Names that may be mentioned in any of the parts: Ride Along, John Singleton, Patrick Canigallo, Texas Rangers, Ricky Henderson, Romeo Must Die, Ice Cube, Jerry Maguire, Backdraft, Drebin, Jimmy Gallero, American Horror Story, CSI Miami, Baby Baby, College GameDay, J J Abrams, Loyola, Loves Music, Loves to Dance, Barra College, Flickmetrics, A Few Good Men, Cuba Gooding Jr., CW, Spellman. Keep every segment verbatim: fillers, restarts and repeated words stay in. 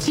So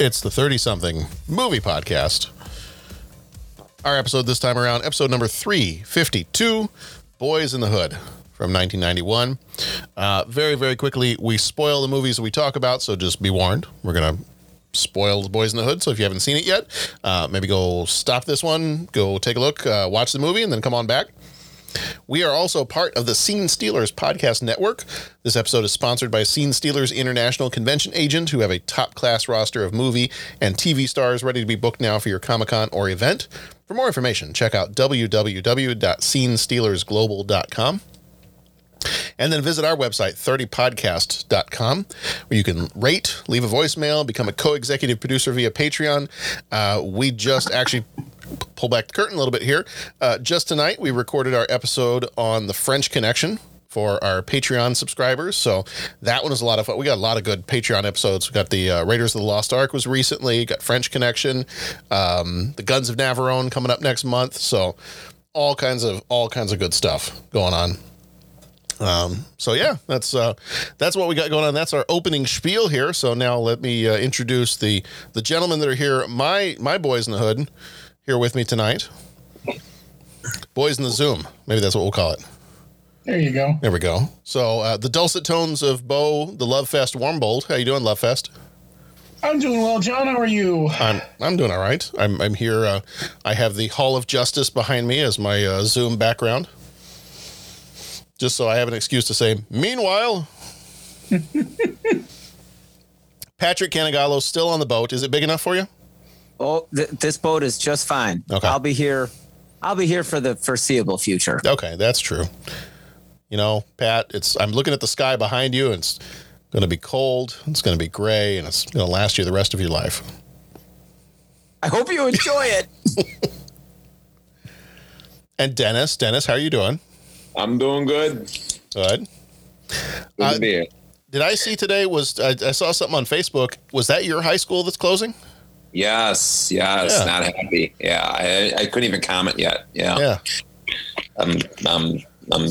It's the thirty-something movie podcast. Our episode this time around, episode number three fifty-two, Boys in the Hood. From nineteen ninety-one. Uh, very, very quickly, we spoil the movies we talk about, so just be warned. We're going to spoil the Boys in the Hood, so if you haven't seen it yet, uh, maybe go stop this one, go take a look, uh, watch the movie, and then come on back. We are also part of the Scene Stealers Podcast Network. This episode is sponsored by Scene Stealers International Convention Agent, who have a top-class roster of movie and T V stars ready to be booked now for your Comic-Con or event. For more information, check out w w w dot scene stealers global dot com. And then visit our website, thirty podcast dot com, where you can rate, leave a voicemail, become a co-executive producer via Patreon. Uh, we just actually pull back the curtain a little bit here. Uh, just tonight, we recorded our episode on the French Connection for our Patreon subscribers. So that one was a lot of fun. We got a lot of good Patreon episodes. We got the uh, Raiders of the Lost Ark was recently, got French Connection, um, the Guns of Navarone coming up next month. So all kinds of all kinds of good stuff going on. Um, so yeah, that's, uh, that's what we got going on. That's our opening spiel here. So now let me, uh, introduce the, the gentlemen that are here. My, my boys in the hood here with me tonight, boys in the Zoom. Maybe that's what we'll call it. There you go. There we go. So, uh, the dulcet tones of Bo, the Love Fest Warmbold. How you doing, Love Fest? I'm doing well, John. How are you? I'm, I'm doing all right. I'm, I'm here. Uh, I have the Hall of Justice behind me as my, uh, Zoom background. Just so I have an excuse to say, meanwhile, Patrick Canigallo's still on the boat. Is it big enough for you? Oh, th- this boat is just fine. Okay. I'll be here. I'll be here for the foreseeable future. Okay, that's true. You know, Pat, it's I'm looking at the sky behind you, and it's going to be cold. It's going to be gray, and it's going to last you the rest of your life. I hope you enjoy it. And Dennis, Dennis, how are you doing? I'm doing good. Good. Good to be here. Did I see today was I, I saw something on Facebook. Was that your high school that's closing? Yes. Yes. Yeah. Not happy. Yeah. I, I couldn't even comment yet. Yeah. Yeah. Um. Um. Um.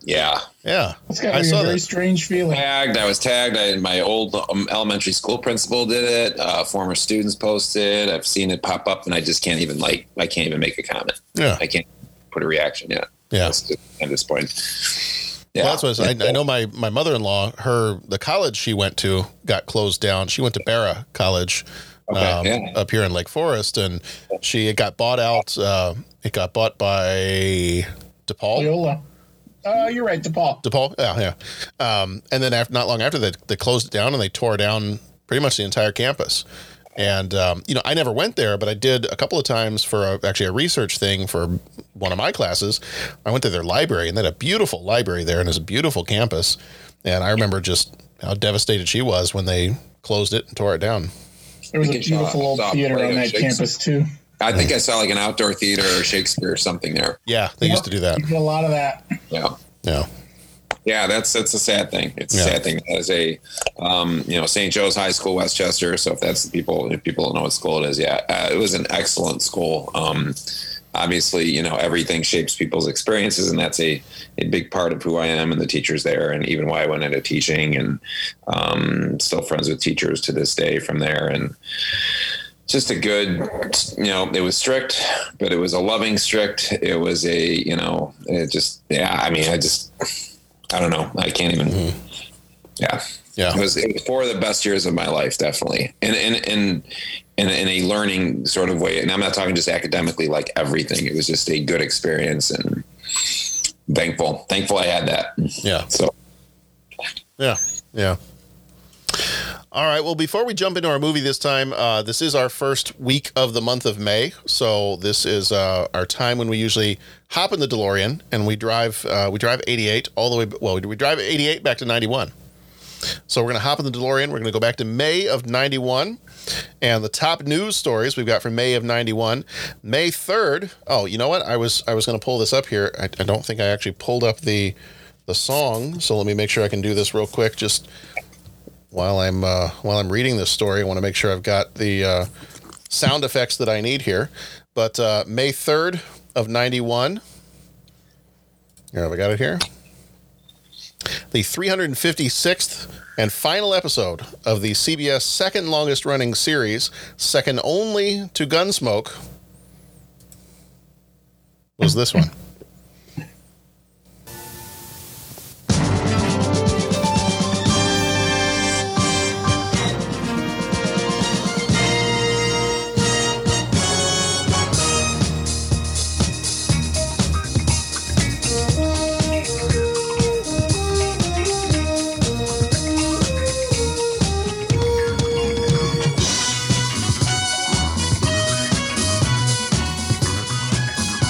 Yeah. Yeah. It's got to be a very that. strange feeling. Tagged. I was tagged. I, my old um, elementary school principal did it. Uh, former students posted. I've seen it pop up, and I just can't even like. I can't even make a comment. Yeah. I can't put a reaction yet. Yeah. At this point. Yeah. Well, that's what I, I know my, my mother-in-law, her, the college she went to got closed down. She went to Barra College okay, um, yeah. up here in Lake Forest, and she, it got bought out. Uh, it got bought by DePaul. Loyola. Uh, you're right. DePaul. DePaul. Yeah. Yeah. Um, and then after, not long after that, they closed it down and they tore down pretty much the entire campus. And, um, you know, I never went there, but I did a couple of times for a, actually a research thing for one of my classes. I went to their library, and they had a beautiful library there, and it's a beautiful campus. And I remember just how devastated she was when they closed it and tore it down. There was a beautiful old theater on that campus, too. I think I saw like an outdoor theater or Shakespeare or something there. Yeah, they yep. used to do that. They did a lot of that. Yeah. Yeah. Yeah, that's that's a sad thing. It's a yeah. sad thing. That is a, um, you know, Saint Joe's High School, Westchester. So if that's the people, if people don't know what school it is, yeah, uh, it was an excellent school. Um, obviously, you know, everything shapes people's experiences, and that's a, a big part of who I am and the teachers there, and even why I went into teaching, and um, still friends with teachers to this day from there, and. Just a good, you know, it was strict, but it was a loving strict. It was a, you know, it just, yeah, I mean, I just, I don't know. I can't even, mm-hmm. Yeah. Yeah. It was, it was four of the best years of my life, definitely. And, and, and, and in a learning sort of way. And I'm not talking just academically, like everything. It was just a good experience, and thankful, thankful I had that. Yeah. So. Yeah. Yeah. All right. Well, before we jump into our movie this time, uh, this is our first week of the month of May. So this is uh, our time when we usually hop in the DeLorean and we drive, uh, we drive eighty-eight all the way. Well, we drive eighty-eight back to ninety-one. So we're going to hop in the DeLorean. We're going to go back to May of ninety-one, and the top news stories we've got for May of ninety-one, May third. Oh, you know what? I was, I was going to pull this up here. I, I don't think I actually pulled up the, the song. So let me make sure I can do this real quick. Just while I'm, uh, while I'm reading this story, I want to make sure I've got the, uh, sound effects that I need here, but, uh, May third of ninety-one. Here, have I got it here? The three hundred fifty-sixth and final episode of the C B S second longest running series, second only to Gunsmoke, was this one.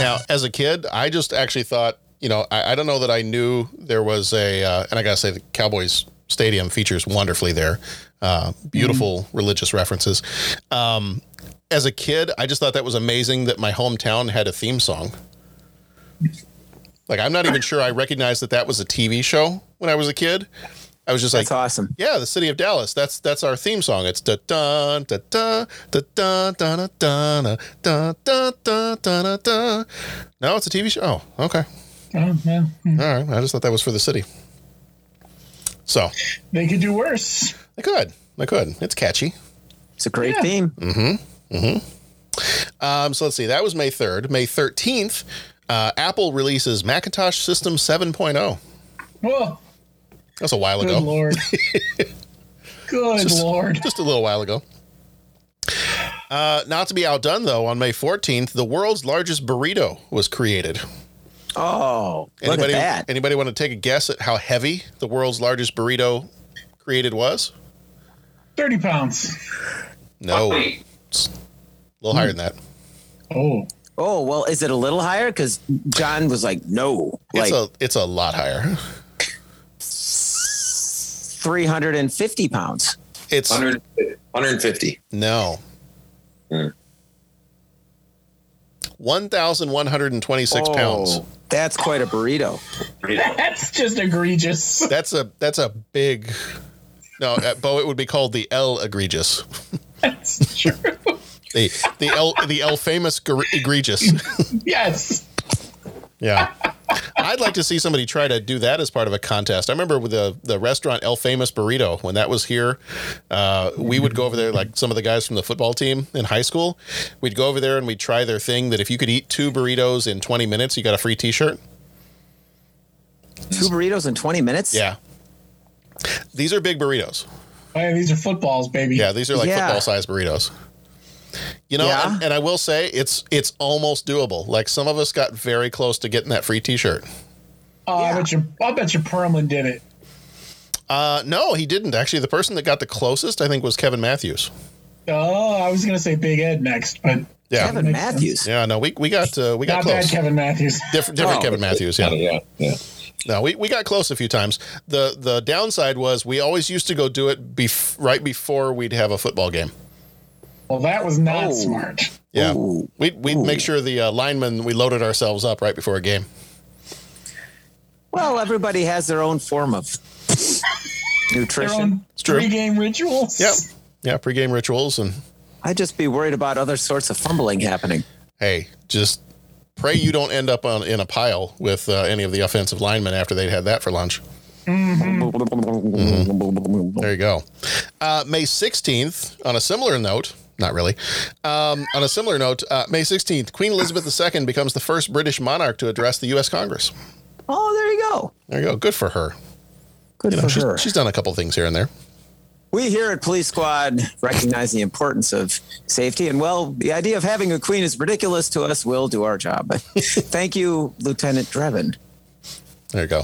Now, as a kid, I just actually thought, you know, I, I don't know that I knew there was a, uh, and I got to say the Cowboys Stadium features wonderfully there. Uh, beautiful mm-hmm. religious references. Um, as a kid, I just thought that was amazing that my hometown had a theme song. Like, I'm not even sure I recognized that that was a T V show when I was a kid. I was just that's like, that's awesome. Yeah, the city of Dallas. That's that's our theme song. It's da da da da da da da da da da da da da da. No, it's a T V show. Oh, okay. Oh, yeah. All right. I just thought that was for the city. So they could do worse. They could. They could. It's catchy. It's a great yeah. theme. Mm-hmm. Mm-hmm. Um, so let's see. That was May third. May thirteenth, uh, Apple releases Macintosh System seven point oh. Whoa. That's a while ago. Good Lord. Good just, Lord. Just a little while ago. Uh, not to be outdone, though, on May fourteenth, the world's largest burrito was created. Oh, anybody, look at that. Anybody want to take a guess at how heavy the world's largest burrito created was? thirty pounds. No. It's a little hmm. higher than that. Oh. Oh, well, is it a little higher? Because John was like, no. It's, like, a, it's a lot higher. three hundred fifty pounds. It's one hundred fifty. No. Mm. one thousand one hundred twenty-six oh, pounds. That's quite a burrito. That's just egregious. That's a that's a big. No, at Bo, it would be called the El egregious. That's true. the the El the El Famous egregious. Yes. Yeah. I'd like to see somebody try to do that as part of a contest. I remember with the, the restaurant El Famous Burrito, when that was here, uh, we would go over there, like some of the guys from the football team in high school. We'd go over there and we'd try their thing that if you could eat two burritos in twenty minutes, you got a free T-shirt. Two burritos in twenty minutes? Yeah. These are big burritos. Oh, yeah, these are footballs, baby. Yeah, these are like yeah. football-sized burritos. You know, yeah. and, and I will say it's it's almost doable. Like some of us got very close to getting that free T-shirt. Oh, yeah. I bet you! I bet you Perlman did it. Uh, no, he didn't. Actually, the person that got the closest, I think, was Kevin Matthews. Oh, I was going to say Big Ed next, but yeah. Kevin Matthews. Sense. Yeah, no, we we got uh, we got Not close. Bad Kevin Matthews. Different, different oh. Kevin Matthews. Yeah, yeah, yeah. No, we, we got close a few times. the The downside was we always used to go do it bef- right before we'd have a football game. Well, that was not oh. smart. Yeah, Ooh. we'd, we'd make sure the uh, linemen, we loaded ourselves up right before a game. Well, everybody has their own form of nutrition. It's true. Pre-game rituals. Yep. Yeah, pre-game rituals. And I'd just be worried about other sorts of fumbling happening. Hey, just pray you don't end up on in a pile with uh, any of the offensive linemen after they'd had that for lunch. Mm-hmm. Mm-hmm. There you go. Uh, May sixteenth, on a similar note, not really. Um, on a similar note, uh, May sixteenth, Queen Elizabeth the Second becomes the first British monarch to address the U S Congress. Oh, there you go. There you go. Good for her. Good you know, for she's, her. She's done a couple things here and there. We here at Police Squad recognize the importance of safety, and, well, the idea of having a queen is ridiculous to us. We'll do our job. Thank you, Lieutenant Drebin. There you go.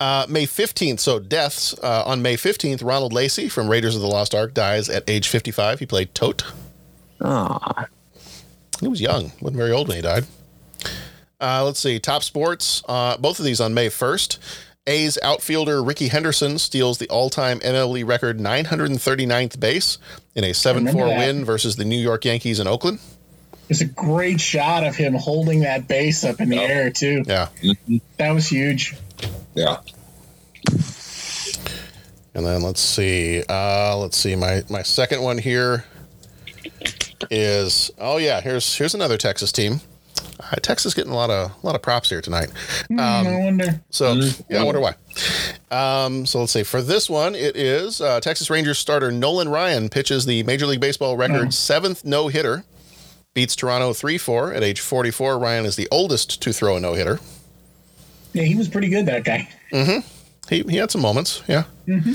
Uh, May fifteenth, so deaths. Uh, on May fifteenth, Ronald Lacey from Raiders of the Lost Ark dies at age fifty-five. He played Tote. Aww. He was young. Wasn't very old when he died. Uh, let's see. Top sports. Uh, both of these on May first. A's outfielder Ricky Henderson steals the all-time M L B record nine hundred thirty-ninth base in a seven four win versus the New York Yankees in Oakland. It's a great shot of him holding that base up in the yep. air, too. Yeah. Mm-hmm. That was huge. Yeah. And then let's see. Uh, let's see. My, my second one here is, oh, yeah, here's here's another Texas team. Uh, Texas getting a lot of a lot of props here tonight. Um, I wonder. So yeah, I wonder why. Um, so let's see. For this one, it is uh, Texas Rangers starter Nolan Ryan pitches the Major League Baseball record oh. seventh no hitter, beats Toronto three four at age forty-four. Ryan is the oldest to throw a no hitter. Yeah, he was pretty good, that guy. Mm-hmm. He he had some moments. Yeah. Mm-hmm.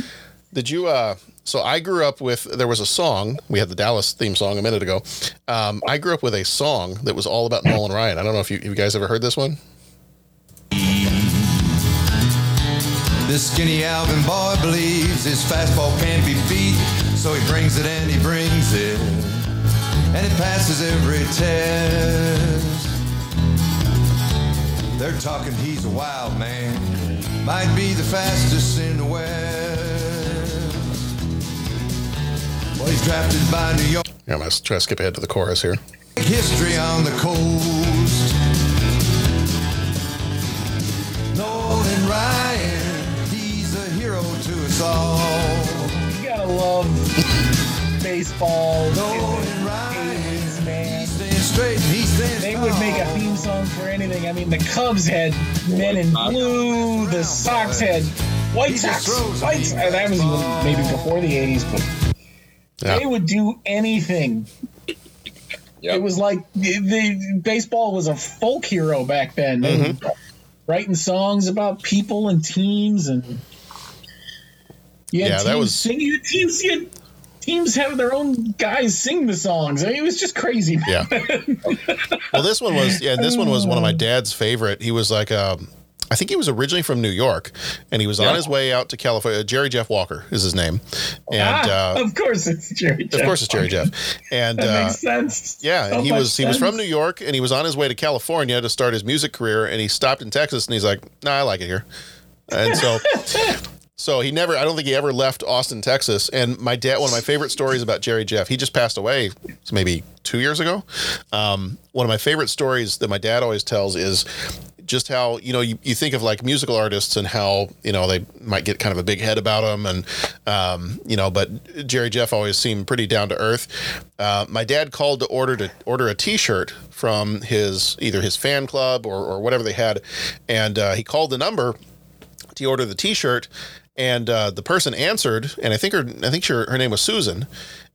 Did you? Uh, so I grew up with, there was a song, we had the Dallas theme song a minute ago. Um, I grew up with a song that was all about Nolan Ryan. I don't know if you, if you guys ever heard this one. This skinny Alvin boy believes his fastball can't be beat, so he brings it and he brings it, and it passes every test. They're talking he's a wild man, might be the fastest in the West. Well, he's drafted by New York. Yeah, I'm going to try to skip ahead to the chorus here. History on the coast. Nolan Ryan, he's a hero to us all. You gotta love baseball. Nolan Ryan, eighties, man. He's staying straight. He's staying they strong. Would make a theme song for anything. I mean, the Cubs had Men in Blue. The Sox had White Sox. White Sox. That was maybe before the eighties, but. Yeah. They would do anything. Yep. It was like the baseball was a folk hero back then. They mm-hmm. were writing songs about people and teams, and you had yeah, teams that was singing. You had teams, you had teams have their own guys sing the songs. I mean, it was just crazy. Yeah. Well, this one was yeah. This one was one of my dad's favorite. He was like, um, I think he was originally from New York, and he was yeah. on his way out to California. Jerry Jeff Walker is his name, and ah, uh, of course it's Jerry. Jeff of course it's Jerry Jeff, and that uh, makes sense. Yeah, so he was sense. he was from New York, and he was on his way to California to start his music career, and he stopped in Texas, and he's like, "Nah, I like it here," and so. So he never, I don't think he ever left Austin, Texas. And my dad, one of my favorite stories about Jerry Jeff, he just passed away maybe two years ago. Um, one of my favorite stories that my dad always tells is just how, you know, you, you think of like musical artists and how, you know, they might get kind of a big head about them. And, um, you know, but Jerry Jeff always seemed pretty down to earth. Uh, my dad called to order to order a T-shirt from his, either his fan club or, or whatever they had. And uh, he called the number to order the T-shirt. And uh, the person answered, and I think her I think her, her name was Susan.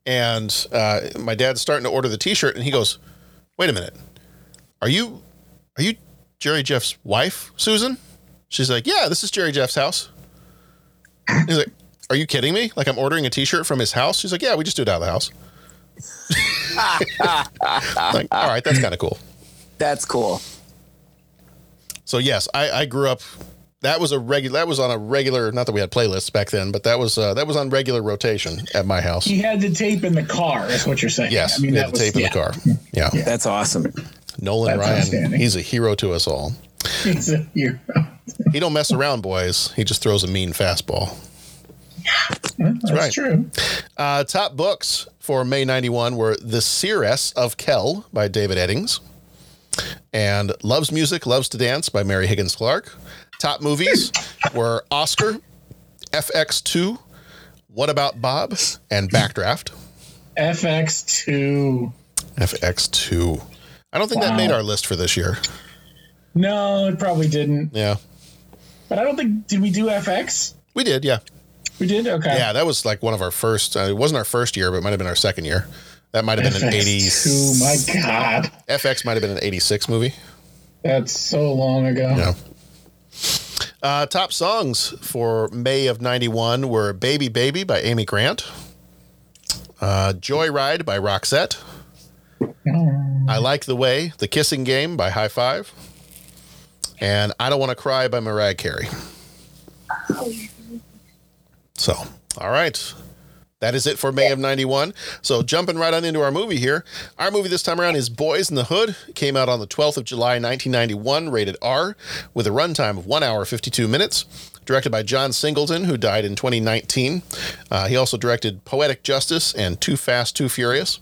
And uh, my dad's starting to order the T-shirt, and he goes, "Wait a minute, are you are you Jerry Jeff's wife, Susan?" She's like, "Yeah, this is Jerry Jeff's house." And he's like, "Are you kidding me? Like, I'm ordering a T-shirt from his house?" She's like, "Yeah, we just do it out of the house." Like, all right, that's kind of cool. That's cool. So yes, I, I grew up. That was a regular. That was on a regular. Not that we had playlists back then, but that was uh, that was on regular rotation at my house. You had the tape in the car. That's what you're saying. Yes, I mean, you had that the was, tape yeah. in the car. Yeah. yeah, that's awesome. Nolan that's Ryan, he's a hero to us all. He's a hero. He don't mess around, boys. He just throws a mean fastball. Well, that's, that's right. True. Uh, top books for May ninety-one were The Seeress of Kel by David Eddings, and Loves Music, Loves to Dance by Mary Higgins Clark. Top movies were Oscar, F X two, What About Bob, and Backdraft. F X two. F X two. I don't think wow. that made our list for this year. No, it probably didn't. Yeah. But I don't think, did we do F X? We did, yeah. We did? Okay. Yeah, that was like one of our first, uh, it wasn't our first year, but it might have been our second year. That might have been an eighty-six. Oh, my God. F X might have been an eighty-six movie. That's so long ago. Yeah. Uh, top songs for May of ninety-one were Baby Baby by Amy Grant, uh, Joyride by Roxette, I Like the Way, The Kissing Game by High Five, and I Don't Want to Cry by Mariah Carey. So, all right. That is it for May of ninety-one. So jumping right on into our movie here. Our movie this time around is Boys in the Hood. It came out on the twelfth of July, nineteen ninety-one, rated R, with a runtime of one hour, fifty-two minutes. Directed by John Singleton, who died in twenty nineteen. Uh, he also directed Poetic Justice and Too Fast, Too Furious.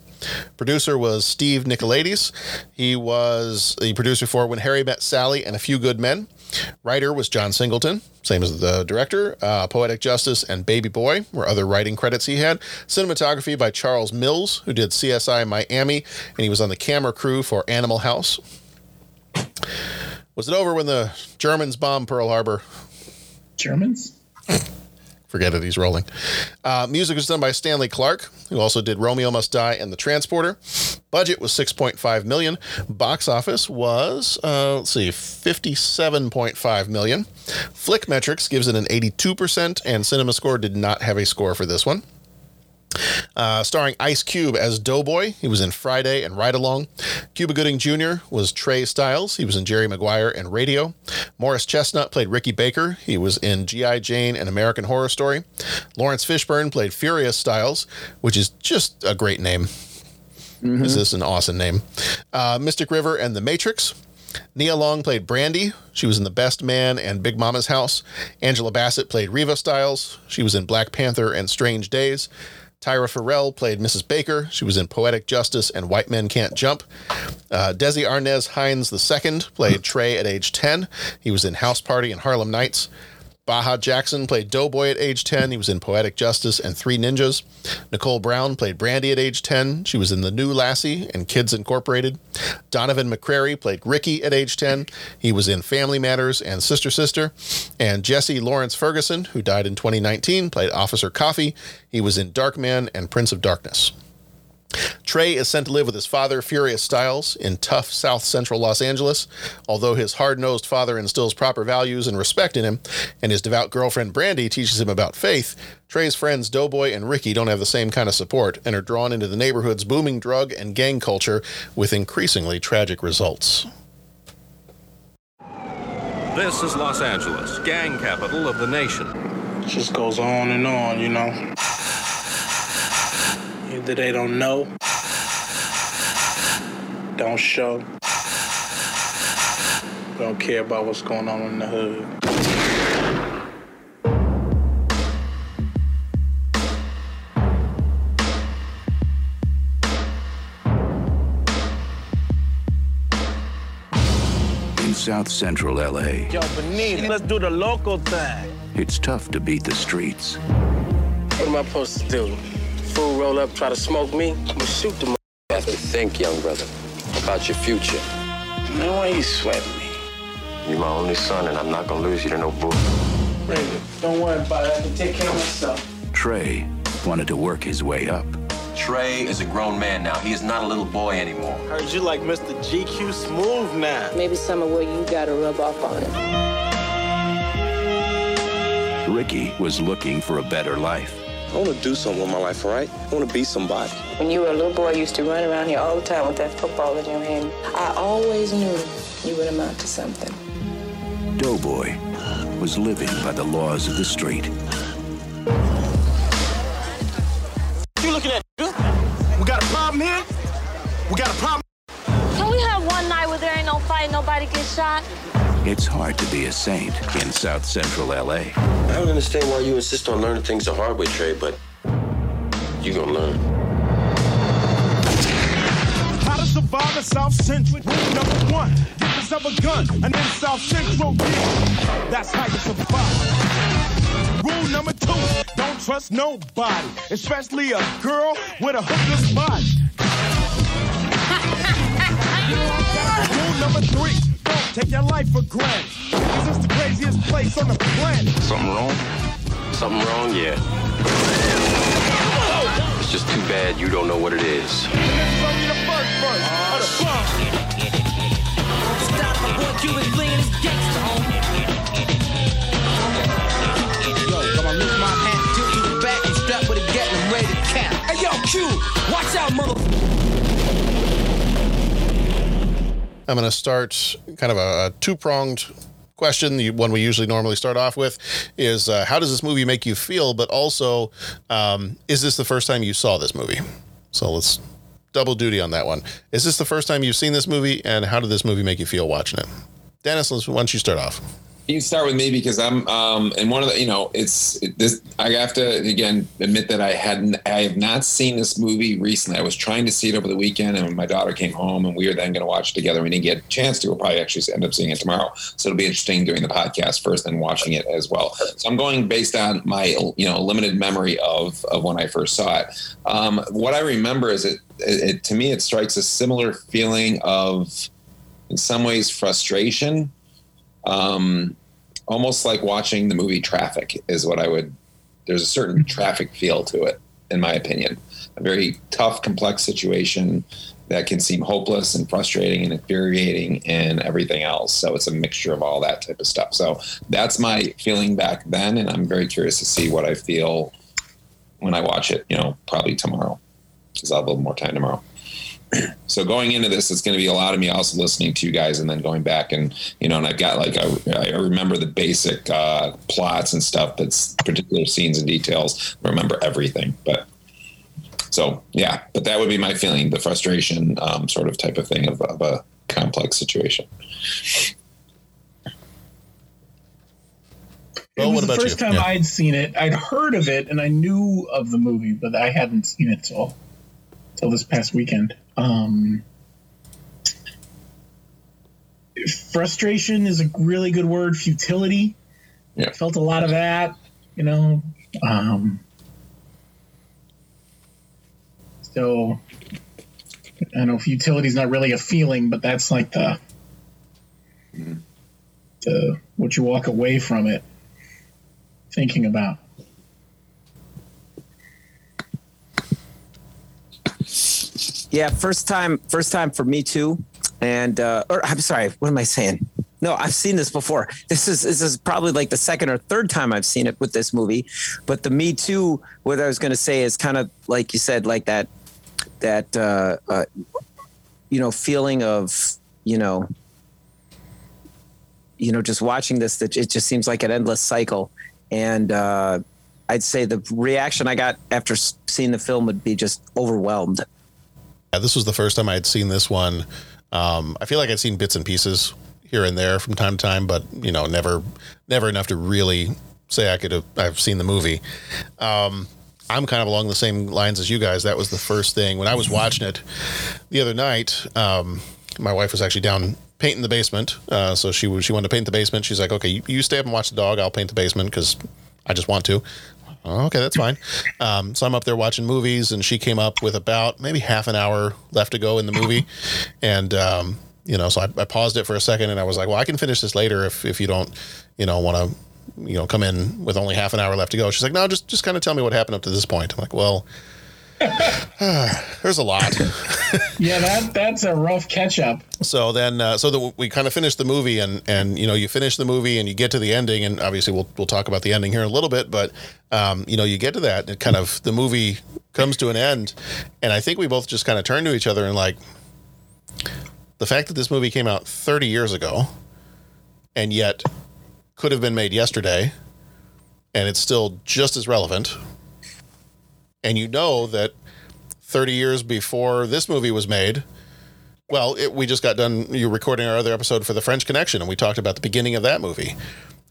Producer was Steve Nicolaides. He was the producer for When Harry Met Sally and A Few Good Men. Writer was John Singleton, same as the director. Uh, Poetic Justice and Baby Boy were other writing credits he had. Cinematography by Charles Mills, who did C S I Miami, and he was on the camera crew for Animal House. Was it over when the Germans bombed Pearl Harbor? Germans? Forget it, he's rolling. Uh, music was done by Stanley Clarke, who also did Romeo Must Die and The Transporter. Budget was six point five million dollars. Box office was, uh, let's see, fifty-seven point five million dollars. Flickmetrics gives it an eighty-two percent, and CinemaScore did not have a score for this one. Uh, starring Ice Cube as Doughboy. He was in Friday and Ride Along. Cuba Gooding Junior was Trey Stiles. He was in Jerry Maguire and Radio. Morris Chestnut played Ricky Baker. He was in G I. Jane and American Horror Story. Lawrence Fishburne played Furious Stiles, which is just a great name. Mm-hmm. This is an awesome name. Uh, Mystic River and The Matrix. Nia Long played Brandy. She was in The Best Man and Big Mama's House. Angela Bassett played Reva Stiles. She was in Black Panther and Strange Days. Tyra Farrell played Missus Baker. She was in Poetic Justice and White Men Can't Jump. Uh, Desi Arnaz Hines the second played Trey at age ten. He was in House Party and Harlem Nights. Baha Jackson played Doughboy at age ten. He was in Poetic Justice and Three Ninjas. Nicole Brown played Brandy at age ten. She was in The New Lassie and Kids Incorporated. Donovan McCrary played Ricky at age ten. He was in Family Matters and Sister Sister. And Jesse Lawrence Ferguson, who died in twenty nineteen, played Officer Coffee. He was in Darkman and Prince of Darkness. Trey is sent to live with his father, Furious Stiles, in tough South Central Los Angeles. Although his hard-nosed father instills proper values and respect in him, and his devout girlfriend Brandy teaches him about faith, Trey's friends Doughboy and Ricky don't have the same kind of support and are drawn into the neighborhood's booming drug and gang culture with increasingly tragic results. This is Los Angeles, gang capital of the nation. It just goes on and on, you know. Either they don't know, don't show, don't care about what's going on in the hood. In South Central L A, yo, Benita, let's do the local thing. It's tough to beat the streets. What am I supposed to do? Fool roll up, try to smoke me, I'm gonna shoot the motherfucker. You have to think, young brother, about your future. Man, why you sweating me? You're my only son, and I'm not gonna lose you to no bull. Raven, don't worry about it. I can take care of myself. Trey wanted to work his way up. Trey is a grown man now. He is not a little boy anymore. Heard you like Mister G Q Smooth now. Maybe some of what you gotta rub off on it. Ricky was looking for a better life. I want to do something with my life, all right? I want to be somebody. When you were a little boy, you used to run around here all the time with that football in your hand. I always knew you would amount to something. Doughboy was living by the laws of the street. What you looking at, dude? We got a problem here? We got a problem? Can we have one night where there ain't no fight, nobody gets shot? It's hard to be a saint in South Central L A. I don't understand why you insist on learning things the hard way, Trey, but you gonna learn. How to survive in South Central, rule number one. Get yourself a gun, and then South Central, yeah. That's how you survive. Rule number two, don't trust nobody, especially a girl with a hooker's body. Rule number three, take your life for granted. This is the craziest place on the planet. Something wrong? Something wrong, yeah. Oh, it's just too bad you don't know what it is. And that's only the first verse of the song. Stop, my boy Q is playing his gangsta on. I'm going to start kind of a, a two-pronged question. The one we usually normally start off with is, uh, how does this movie make you feel? But also, um, is this the first time you saw this movie? So let's double duty on that one. Is this the first time you've seen this movie? And how did this movie make you feel watching it? Dennis, why don't you start off? You can start with me because I'm, um, and one of the, you know, it's it, this, I have to, again, admit that I hadn't, I have not seen this movie recently. I was trying to see it over the weekend, and my daughter came home, and we were then going to watch it together. We didn't get a chance to. We'll probably actually end up seeing it tomorrow. So it'll be interesting doing the podcast first and watching it as well. So I'm going based on my, you know, limited memory of, of when I first saw it. Um, what I remember is it, it, it, to me, it strikes a similar feeling of, in some ways, frustration. Um, almost like watching the movie Traffic is what I would, there's a certain traffic feel to it, in my opinion. A very tough, complex situation that can seem hopeless and frustrating and infuriating and everything else. So it's a mixture of all that type of stuff. So that's my feeling back then. And I'm very curious to see what I feel when I watch it, you know, probably tomorrow, because I'll have a little more time tomorrow. So going into this, it's going to be a lot of me also listening to you guys and then going back and, you know, and I've got like, I, I remember the basic uh, plots and stuff, but particular scenes and details, remember everything. But so, yeah, but that would be my feeling, the frustration um, sort of type of thing of, of a complex situation. Well, it was the first you? time yeah. I'd seen it. I'd heard of it and I knew of the movie, but I hadn't seen it till, till this past weekend. Um, frustration is a really good word. Futility. Yeah. Felt a lot of that, you know. Um, so I know futility is not really a feeling, but that's like the, mm-hmm. the what you walk away from it thinking about. Yeah, first time, first time for me too, and uh, or I'm sorry, what am I saying? No, I've seen this before. This is this is probably like the second or third time I've seen it with this movie. But the Me Too, what I was going to say is kind of like you said, like that that uh, uh, you know feeling of you know you know just watching this, that it just seems like an endless cycle. And uh, I'd say the reaction I got after seeing the film would be just overwhelmed. Yeah, this was the first time I had seen this one. Um, I feel like I'd seen bits and pieces here and there from time to time, but you know, never, never enough to really say I could have, I've seen the movie. Um, I'm kind of along the same lines as you guys. That was the first thing when I was watching it the other night. Um, my wife was actually down painting the basement. Uh, so she she wanted to paint the basement. She's like, okay, you, you stay up and watch the dog. I'll paint the basement. 'Cause I just want to. Okay, that's fine. Um, so I'm up there watching movies, and she came up with about maybe half an hour left to go in the movie. And, um, you know, so I, I paused it for a second, and I was like, well, I can finish this later if, if you don't, you know, want to, you know, come in with only half an hour left to go. She's like, no, just just kind of tell me what happened up to this point. I'm like, well, uh, there's a lot. Yeah, that that's a rough catch-up. So then, uh, so that we kind of finished the movie, and and you know, you finish the movie, and you get to the ending, and obviously we'll we'll talk about the ending here in a little bit, but um, you know, you get to that, and it kind of the movie comes to an end, and I think we both just kind of turned to each other and like, the fact that this movie came out thirty years ago, and yet could have been made yesterday, and it's still just as relevant. And you know that thirty years before this movie was made, well, it, we just got done you recording our other episode for The French Connection, and we talked about the beginning of that movie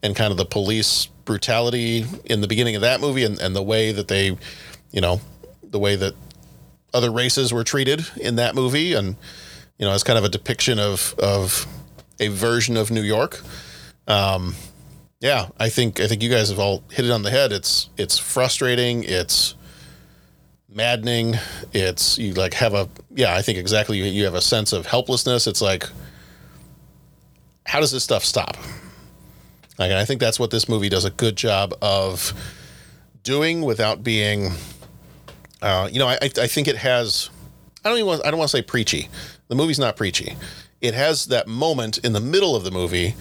and kind of the police brutality in the beginning of that movie, and, and the way that they, you know, the way that other races were treated in that movie, and, you know, as kind of a depiction of of a version of New York. Um, yeah, I think I think you guys have all hit it on the head. It's it's frustrating. It's maddening. It's you like have a yeah I think exactly you, you have a sense of helplessness. It's like, how does this stuff stop? Like, and I think that's what this movie does a good job of doing without being uh you know I I think it has I don't even want, I don't want to say preachy. The movie's not preachy. It has that moment in the middle of the movie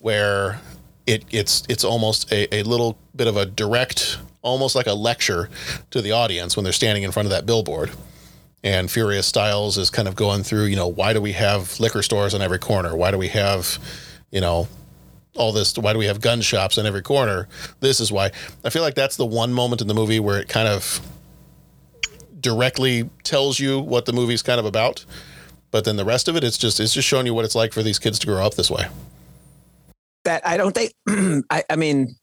where it it's it's almost a, a little bit of a direct, almost like a lecture to the audience when they're standing in front of that billboard And Furious Styles is kind of going through, you know, why do we have liquor stores on every corner? Why do we have, you know, all this? Why do we have gun shops on every corner? This is why. I feel like that's the one moment in the movie where it kind of directly tells you what the movie's kind of about. But then the rest of it, it's just it's just showing you what it's like for these kids to grow up this way. That I don't think, I, I mean,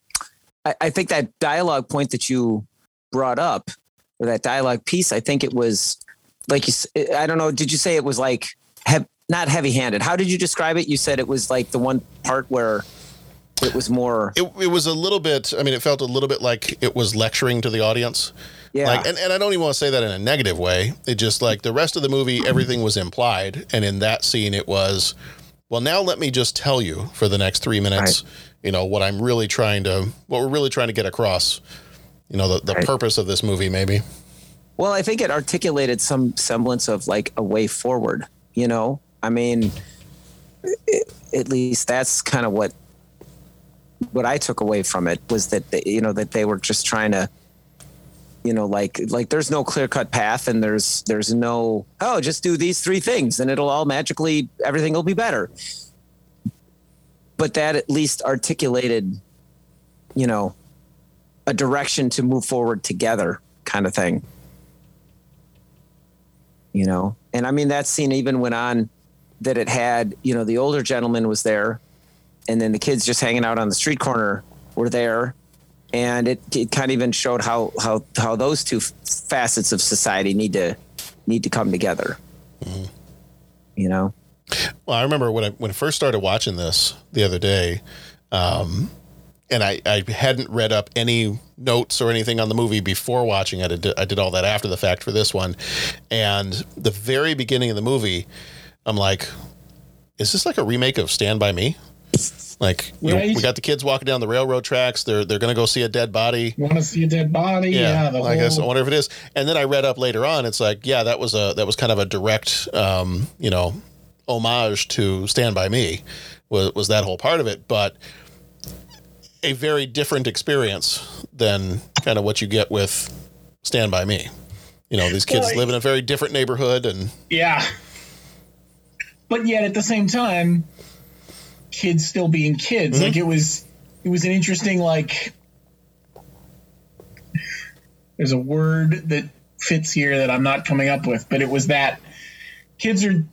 I, I think that dialogue point that you brought up, or that dialogue piece, I think it was like, you, I don't know, did you say it was like, he, not heavy handed? How did you describe it? You said it was like the one part where it was more. It, it was a little bit, I mean, it felt a little bit like it was lecturing to the audience. Yeah. Like, and, and I don't even want to say that in a negative way. It just like the rest of the movie, everything was implied. And in that scene, it was, well, now let me just tell you for the next three minutes, right. you know, what I'm really trying to, what we're really trying to get across, you know, the, the right. purpose of this movie, maybe. Well, I think it articulated some semblance of like a way forward, you know, I mean, it, at least that's kind of what, what I took away from it was that, they, you know, that they were just trying to, you know, like, like there's no clear cut path and there's, there's no, oh, just do these three things and it'll all magically, everything will be better. But that at least articulated, you know, a direction to move forward together kind of thing, you know? And I mean, that scene even went on that it had, you know, the older gentleman was there and then the kids just hanging out on the street corner were there. And it, it kind of even showed how, how, how those two facets of society need to need to come together, mm-hmm. you know? Well, I remember when I, when I first started watching this the other day, um, and I, I hadn't read up any notes or anything on the movie before watching it. I did, I did all that after the fact for this one. And the very beginning of the movie, I'm like, is this like a remake of Stand By Me? Like you right. know, we got the kids walking down the railroad tracks. They're they're going to go see a dead body. Want to see a dead body? Yeah. yeah the like whole... I guess I wonder if it is. And then I read up later on. It's like yeah, that was a that was kind of a direct um, you know homage to Stand By Me. Was was that whole part of it? But a very different experience than kind of what you get with Stand By Me. You know, these kids well, live in a very different neighborhood and yeah. But yet at the same time. Kids still being kids mm-hmm. like it was it was an interesting like there's a word that fits here that I'm not coming up with but it was that kids are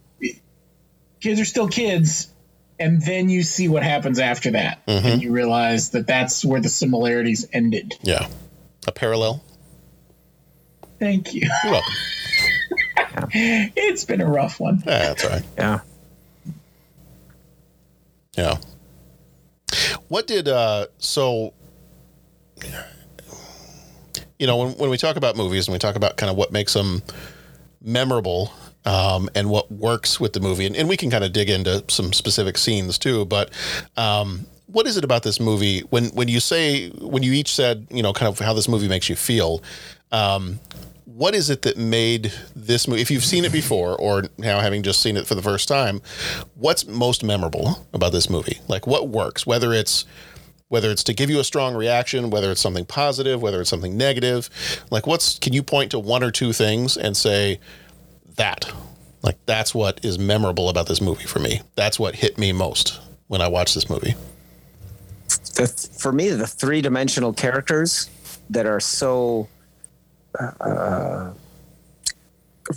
kids are still kids and then you see what happens after that mm-hmm. and you realize that that's where the similarities ended yeah a parallel thank you you're welcome it's been a rough one yeah, that's all right yeah Yeah. What did, uh, so, you know, when, when we talk about movies and we talk about kind of what makes them memorable, um, and what works with the movie and, and we can kind of dig into some specific scenes too, but, um, what is it about this movie when, when you say, when you each said, you know, kind of how this movie makes you feel, um, what is it that made this movie, if you've seen it before or now having just seen it for the first time, what's most memorable about this movie? Like what works, whether it's, whether it's to give you a strong reaction, whether it's something positive, whether it's something negative, like what's, can you point to one or two things and say that, like, that's what is memorable about this movie for me. That's what hit me most when I watched this movie. The, for me, the three dimensional characters that are so, Uh,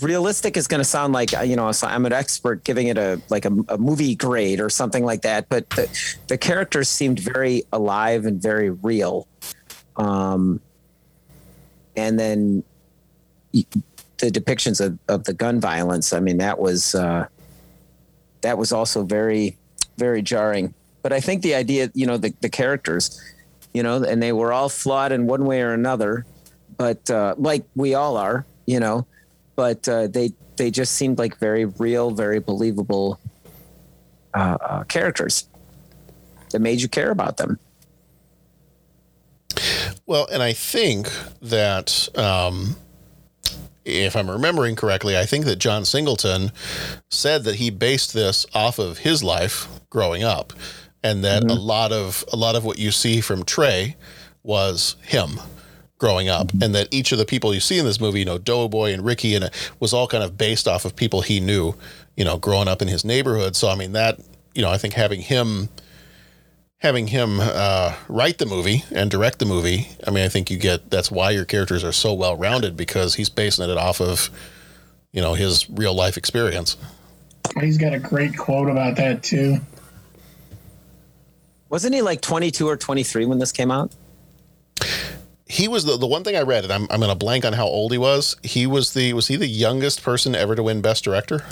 realistic is going to sound like, you know, I'm an expert giving it a, like a, a movie grade or something like that. But the, the characters seemed very alive and very real. Um, and then the depictions of, of the gun violence. I mean, that was, uh, that was also very, very jarring, but I think the idea, you know, the, the characters, you know, and they were all flawed in one way or another. But uh, like we all are, you know, but uh, they they just seemed like very real, very believable uh, uh, characters that made you care about them. Well, and I think that um, if I'm remembering correctly, I think that John Singleton said that he based this off of his life growing up and that mm-hmm. a lot of a lot of what you see from Trey was him. growing up, and that each of the people you see in this movie, you know, Doughboy and Ricky, and it was all kind of based off of people he knew, you know, growing up in his neighborhood. So, I mean, that, you know, I think having him, having him uh, write the movie and direct the movie, I mean, I think you get, that's why your characters are so well-rounded, because he's basing it off of, you know, his real life experience. He's got a great quote about that too. Wasn't he like twenty-two or twenty-three when this came out? He was the, the one thing I read, and I'm I'm going to blank on how old he was. He was the, was he the youngest person ever to win Best Director?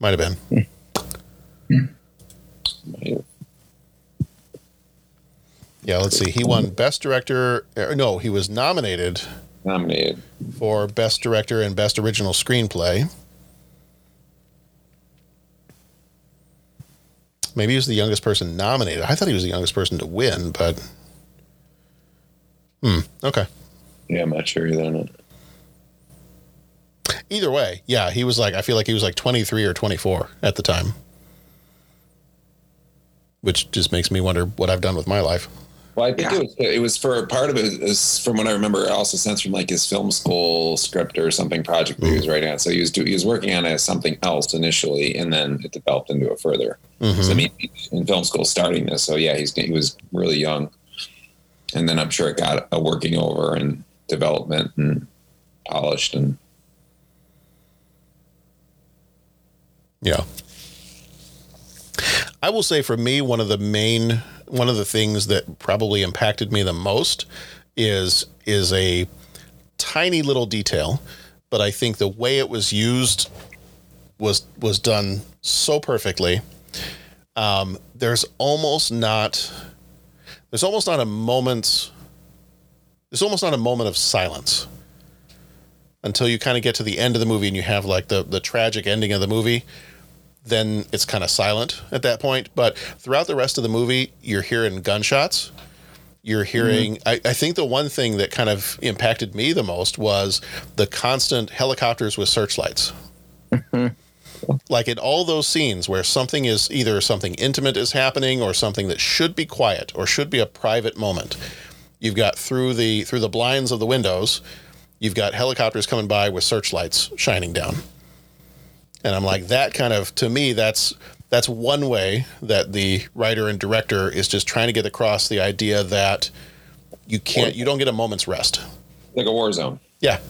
Might have been. Yeah, let's see. He won Best Director. No, he was nominated. Nominated for Best Director and Best Original Screenplay. Maybe he was the youngest person nominated. I thought he was the youngest person to win, but hmm, okay. Yeah, I'm not sure either on it. Either way, yeah, he was like, I feel like he was like twenty-three or twenty-four at the time, which just makes me wonder what I've done with my life. Well, I think yeah. it, was, it was for part of it, is from what I remember, it also sent from like his film school script or something project that mm-hmm. he was writing on. So he was do, he was working on it as something else initially, and then it developed into it further. Mm-hmm. So I mean, in film school starting this, so yeah, he's he was really young, and then I'm sure it got a working over and development and polished and yeah. I will say for me, one of the main. One of the things that probably impacted me the most is is a tiny little detail, but I think the way it was used was was done so perfectly. Um, there's almost not there's almost not a moment there's almost not a moment of silence until you kind of get to the end of the movie and you have like the the tragic ending of the movie. Then it's kind of silent at that point. But throughout the rest of the movie, you're hearing gunshots. You're hearing, mm-hmm. I, I think the one thing that kind of impacted me the most was the constant helicopters with searchlights. Like in all those scenes where something is either something intimate is happening or something that should be quiet or should be a private moment. You've got through the, through the blinds of the windows, you've got helicopters coming by with searchlights shining down. And I'm like, that kind of, to me, that's that's one way that the writer and director is just trying to get across the idea that you can't, you don't get a moment's rest. Like a war zone. Yeah.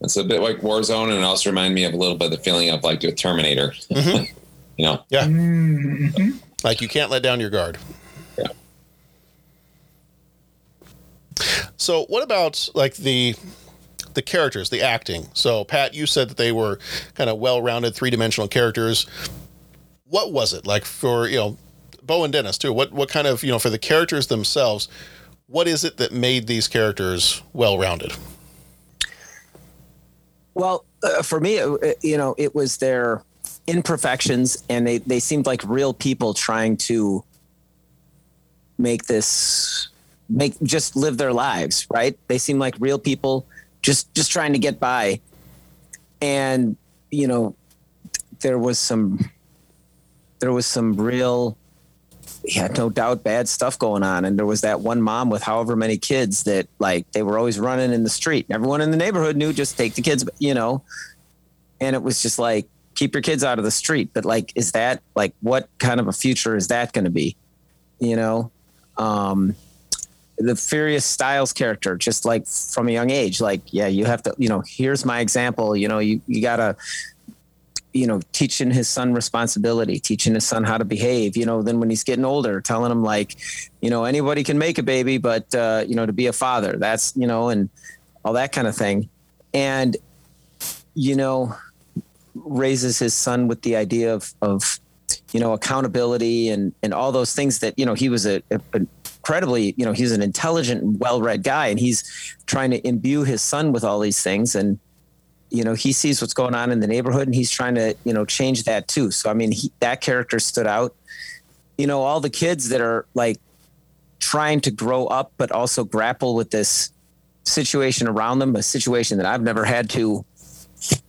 It's a bit like war zone, and it also reminded me of a little bit of the feeling of like the Terminator, mm-hmm. you know? Yeah. Mm-hmm. Like you can't let down your guard. Yeah. So what about like the... the characters, the acting. So, Pat, you said that they were kind of well-rounded, three-dimensional characters. What was it like for, you know, Bo and Dennis, too? What what kind of, you know, for the characters themselves, what is it that made these characters well-rounded? Well, uh, for me, it, you know, it was their imperfections, and they, they seemed like real people trying to make this, make just live their lives, right? They seemed like real people Just just trying to get by. And, you know, there was some there was some real, yeah, no doubt, bad stuff going on. And there was that one mom with however many kids that, like, they were always running in the street. Everyone in the neighborhood knew, just take the kids, you know. And it was just like, keep your kids out of the street. But, like, is that, like, what kind of a future is that going to be? You know? Um The Furious Styles character, just like from a young age, like, yeah, you have to, you know, here's my example, you know, you, you gotta, you know, teaching his son responsibility, teaching his son how to behave, you know, then when he's getting older, telling him like, you know, anybody can make a baby, but, uh, you know, to be a father, that's, you know, and all that kind of thing. And, you know, raises his son with the idea of, of, you know, accountability and, and all those things that, you know, he was a, a, a incredibly, you know, he's an intelligent, well-read guy, and he's trying to imbue his son with all these things. And, you know, he sees what's going on in the neighborhood, and he's trying to, you know, change that too. So, I mean, he, that character stood out. You know, all the kids that are like trying to grow up, but also grapple with this situation around them, a situation that I've never had to,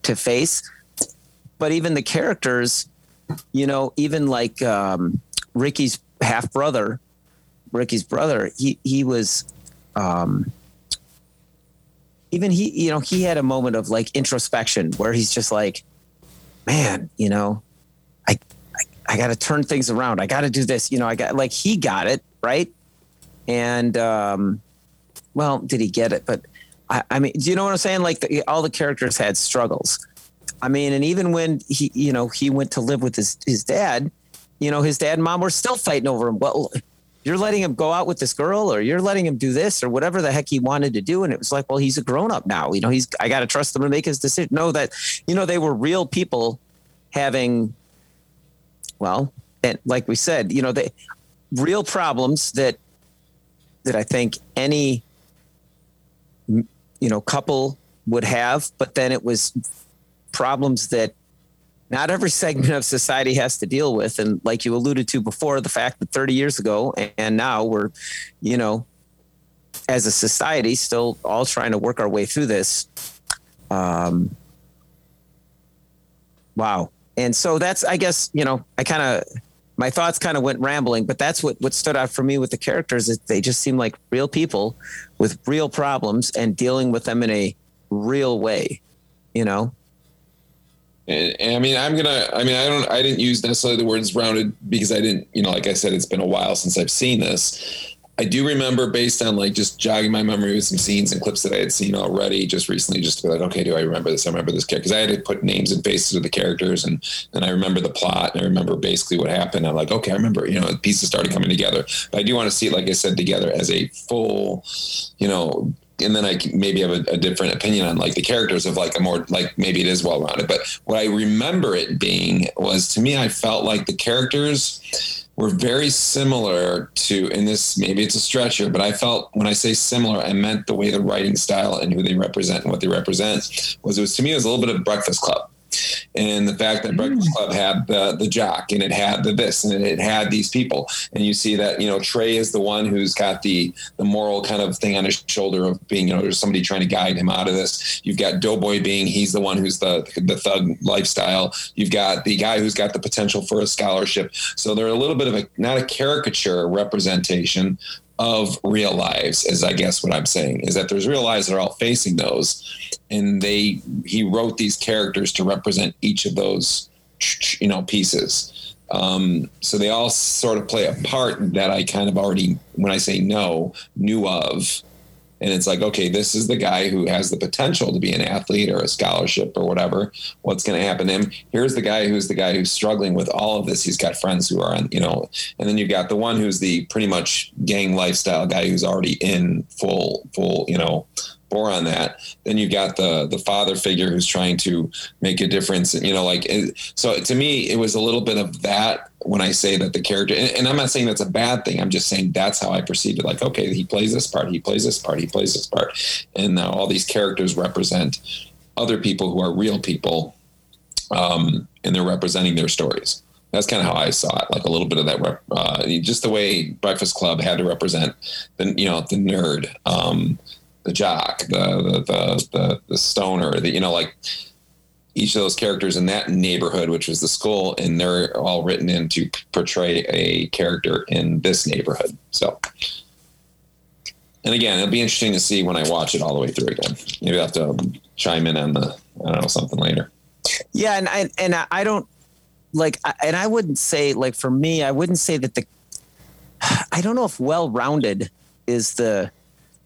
to face. But even the characters, you know, even like um, Ricky's half brother, Ricky's brother, he he was um, even he, you know, he had a moment of like introspection where he's just like, man, you know, I I, I got to turn things around. I got to do this. You know, I got like he got it right. And um, well, did he get it? But I, I mean, do you know what I'm saying? Like the, all the characters had struggles. I mean, and even when he, you know, he went to live with his, his dad, you know, his dad and mom were still fighting over him. Well, you're letting him go out with this girl, or you're letting him do this, or whatever the heck he wanted to do. And it was like, well, he's a grown up now, you know, he's, I got to trust him to make his decision. No, that, you know, they were real people having, well, and like we said, you know, they real problems that, that I think any, you know, couple would have, but then it was problems that not every segment of society has to deal with. And like you alluded to before, the fact that thirty years ago and now we're, you know, as a society still all trying to work our way through this. Um, wow. And so that's, I guess, you know, I kind of, my thoughts kind of went rambling, but that's what, what stood out for me with the characters is they just seem like real people with real problems and dealing with them in a real way, you know? And, and I mean, I'm going to, I mean, I don't, I didn't use necessarily the words rounded because I didn't, you know, like I said, it's been a while since I've seen this. I do remember based on like just jogging my memory with some scenes and clips that I had seen already just recently, just to be like, okay, do I remember this? I remember this character. Cause I had to put names and faces to the characters and then I remember the plot and I remember basically what happened. I'm like, okay, I remember, you know, pieces started coming together, but I do want to see it, like I said, together as a full, you know, and then I maybe have a, a different opinion on like the characters of like a more like maybe it is well-rounded. But what I remember it being was to me, I felt like the characters were very similar to in this, maybe it's a stretch here, but I felt when I say similar, I meant the way the writing style and who they represent and what they represent was it was to me, it was a little bit of Breakfast Club. And the fact that Breakfast Club had the the jock and it had the this and it had these people. And you see that, you know, Trey is the one who's got the the moral kind of thing on his shoulder of being, you know, there's somebody trying to guide him out of this. You've got Doughboy being he's the one who's the the thug lifestyle. You've got the guy who's got the potential for a scholarship. So they're a little bit of a not a caricature representation of real lives is I guess what I'm saying is that there's real lives that are all facing those. And they, he wrote these characters to represent each of those, you know, pieces. Um, so they all sort of play a part that I kind of already, when I say no, knew of. And it's like, okay, this is the guy who has the potential to be an athlete or a scholarship or whatever. What's going to happen to him? Here's the guy who's the guy who's struggling with all of this. He's got friends who are, on, you know, and then you've got the one who's the pretty much gang lifestyle guy who's already in full, full, you know, bore on that. Then you've got the the father figure who's trying to make a difference. You know, like, so to me, it was a little bit of that when I say that the character, and, and I'm not saying that's a bad thing. I'm just saying that's how I perceived it. Like, okay, he plays this part, he plays this part, he plays this part. And now all these characters represent other people who are real people. Um, and they're representing their stories. That's kind of how I saw it. Like a little bit of that, rep, uh, just the way Breakfast Club had to represent the, you know, the nerd, um, the jock, the, the, the, the, the stoner, the, you know, like each of those characters in that neighborhood, which was the school, and they're all written in to portray a character in this neighborhood. So, and again, it'll be interesting to see when I watch it all the way through again. Maybe I'll have to chime in on the, I don't know, something later. Yeah. And I, and I don't like, and I wouldn't say like, for me, I wouldn't say that the, I don't know if well-rounded is the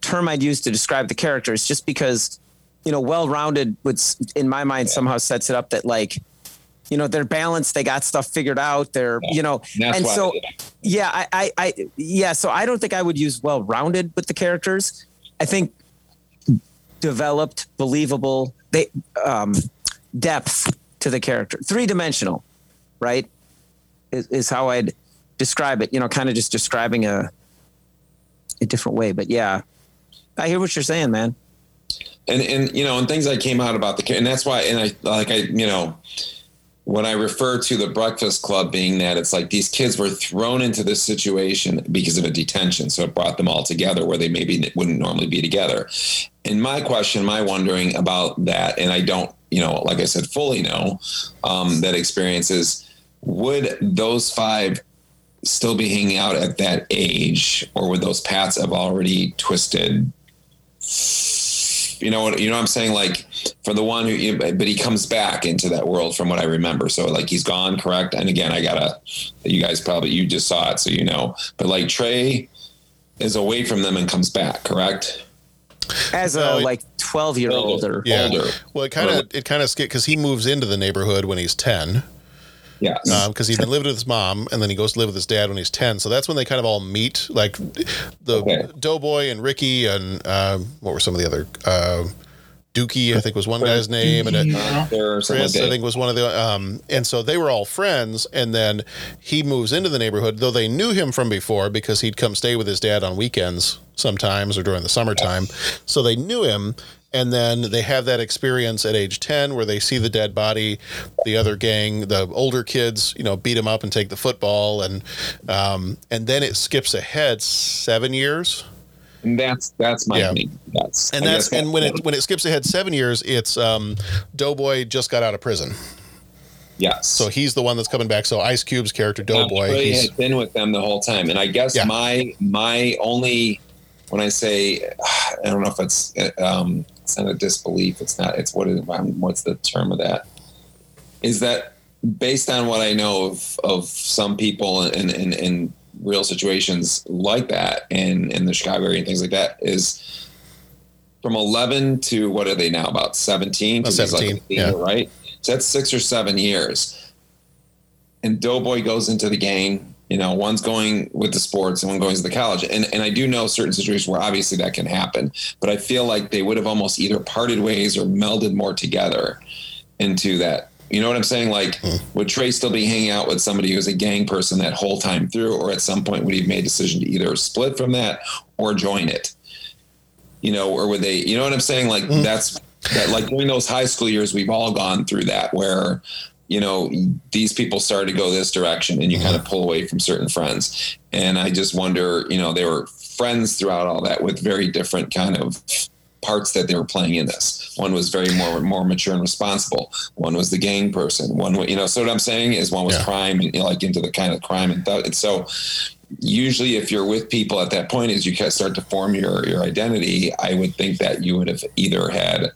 term I'd use to describe the characters, just because, you know, well-rounded would in my mind yeah. somehow sets it up that like, you know, they're balanced. They got stuff figured out. They're, yeah. you know, That's and so, I yeah, I, I, I, yeah. So I don't think I would use well-rounded with the characters. I think developed, believable, they, um, depth to the character, three-dimensional, right. Is, is how I'd describe it, you know, kind of just describing a, a different way, but yeah, I hear what you're saying, man. And, and, you know, and things that came out about the, and that's why, and I, like I, you know, when I refer to the Breakfast Club being that it's like these kids were thrown into this situation because of a detention. So it brought them all together where they maybe wouldn't normally be together. And my question, my wondering about that, and I don't, you know, like I said, fully know um, that experience is, would those five still be hanging out at that age, or would those paths have already twisted? You know what, you know what I'm saying? Like, for the one who, but he comes back into that world from what I remember. So like, he's gone, correct? And again, I gotta, you guys probably, you just saw it, so you know. But like, Trey is away from them and comes back, correct? As well, a like twelve year old or yeah. older. Well, it kind of, it kind of skipped because he moves into the neighborhood when he's ten. Yeah, because um, he'd been living with his mom, and then he goes to live with his dad when he's ten. So that's when they kind of all meet, like the okay. Doughboy and Ricky and um, what were some of the other uh, Dookie, I think was one guy's name, and uh, Chris, I think was one of the. Um, and so they were all friends, and then he moves into the neighborhood, though they knew him from before because he'd come stay with his dad on weekends sometimes or during the summertime. So they knew him. And then they have that experience at age ten where they see the dead body, the other gang, the older kids, you know, beat him up and take the football. And um, and then it skips ahead seven years. And that's that's my yeah. thing. That's, and that's, that's and when it when it skips ahead seven years, it's um, Doughboy just got out of prison. Yes. So he's the one that's coming back. So Ice Cube's character, Doughboy. Trey has been with them the whole time. And I guess yeah. my my only, when I say, I don't know if it's... Um, it's not a disbelief. It's not, it's what, what's the term of that? Is that based on what I know of, of some people in, in, in real situations like that in, in the Chicago area and things like that, is from eleven to what are they now? About seventeen? About seventeen, like yeah. Right? So that's six or seven years. And Doughboy goes into the gang. You know, one's going with the sports and one going to the college. And and I do know certain situations where obviously that can happen, but I feel like they would have almost either parted ways or melded more together into that. You know what I'm saying? Like, mm-hmm. would Trey still be hanging out with somebody who's a gang person that whole time through, or at some point would he have made a decision to either split from that or join it? You know, or would they, you know what I'm saying? Like, mm-hmm. that's that, like during those high school years, we've all gone through that where, you know, these people started to go this direction and you kind of pull away from certain friends. And I just wonder, you know, they were friends throughout all that with very different kind of parts that they were playing in this. One was very more, more mature and responsible. One was the gang person. One, you know, so what I'm saying is one was yeah. crime and you know, like into the kind of crime. And, th- and so usually if you're with people at that point, as you start to form your, your identity, I would think that you would have either had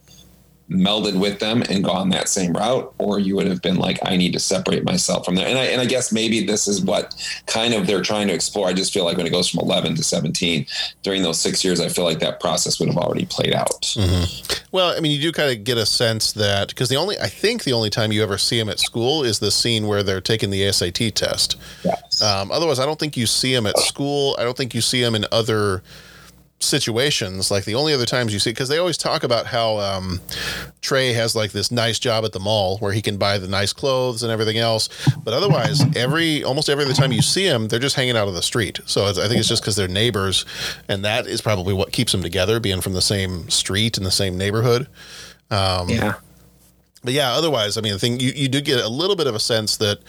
melded with them and gone that same route, or you would have been like, I need to separate myself from there. And I, and I guess maybe this is what kind of they're trying to explore. I just feel like when it goes from eleven to seventeen, during those six years, I feel like that process would have already played out. Mm-hmm. Well, I mean, you do kind of get a sense that, because the only, I think the only time you ever see him at school is the scene where they're taking the S A T test. Yes. Um, otherwise, I don't think you see him at school. I don't think you see him in other situations. Like the only other times you see, because they always talk about how um Trey has like this nice job at the mall where he can buy the nice clothes and everything else, but otherwise every almost every other time you see him, they're just hanging out on the street. So it's, I think it's just because they're neighbors, and that is probably what keeps them together, being from the same street and the same neighborhood. Um yeah but yeah otherwise, I mean, the thing you you do get a little bit of a sense that,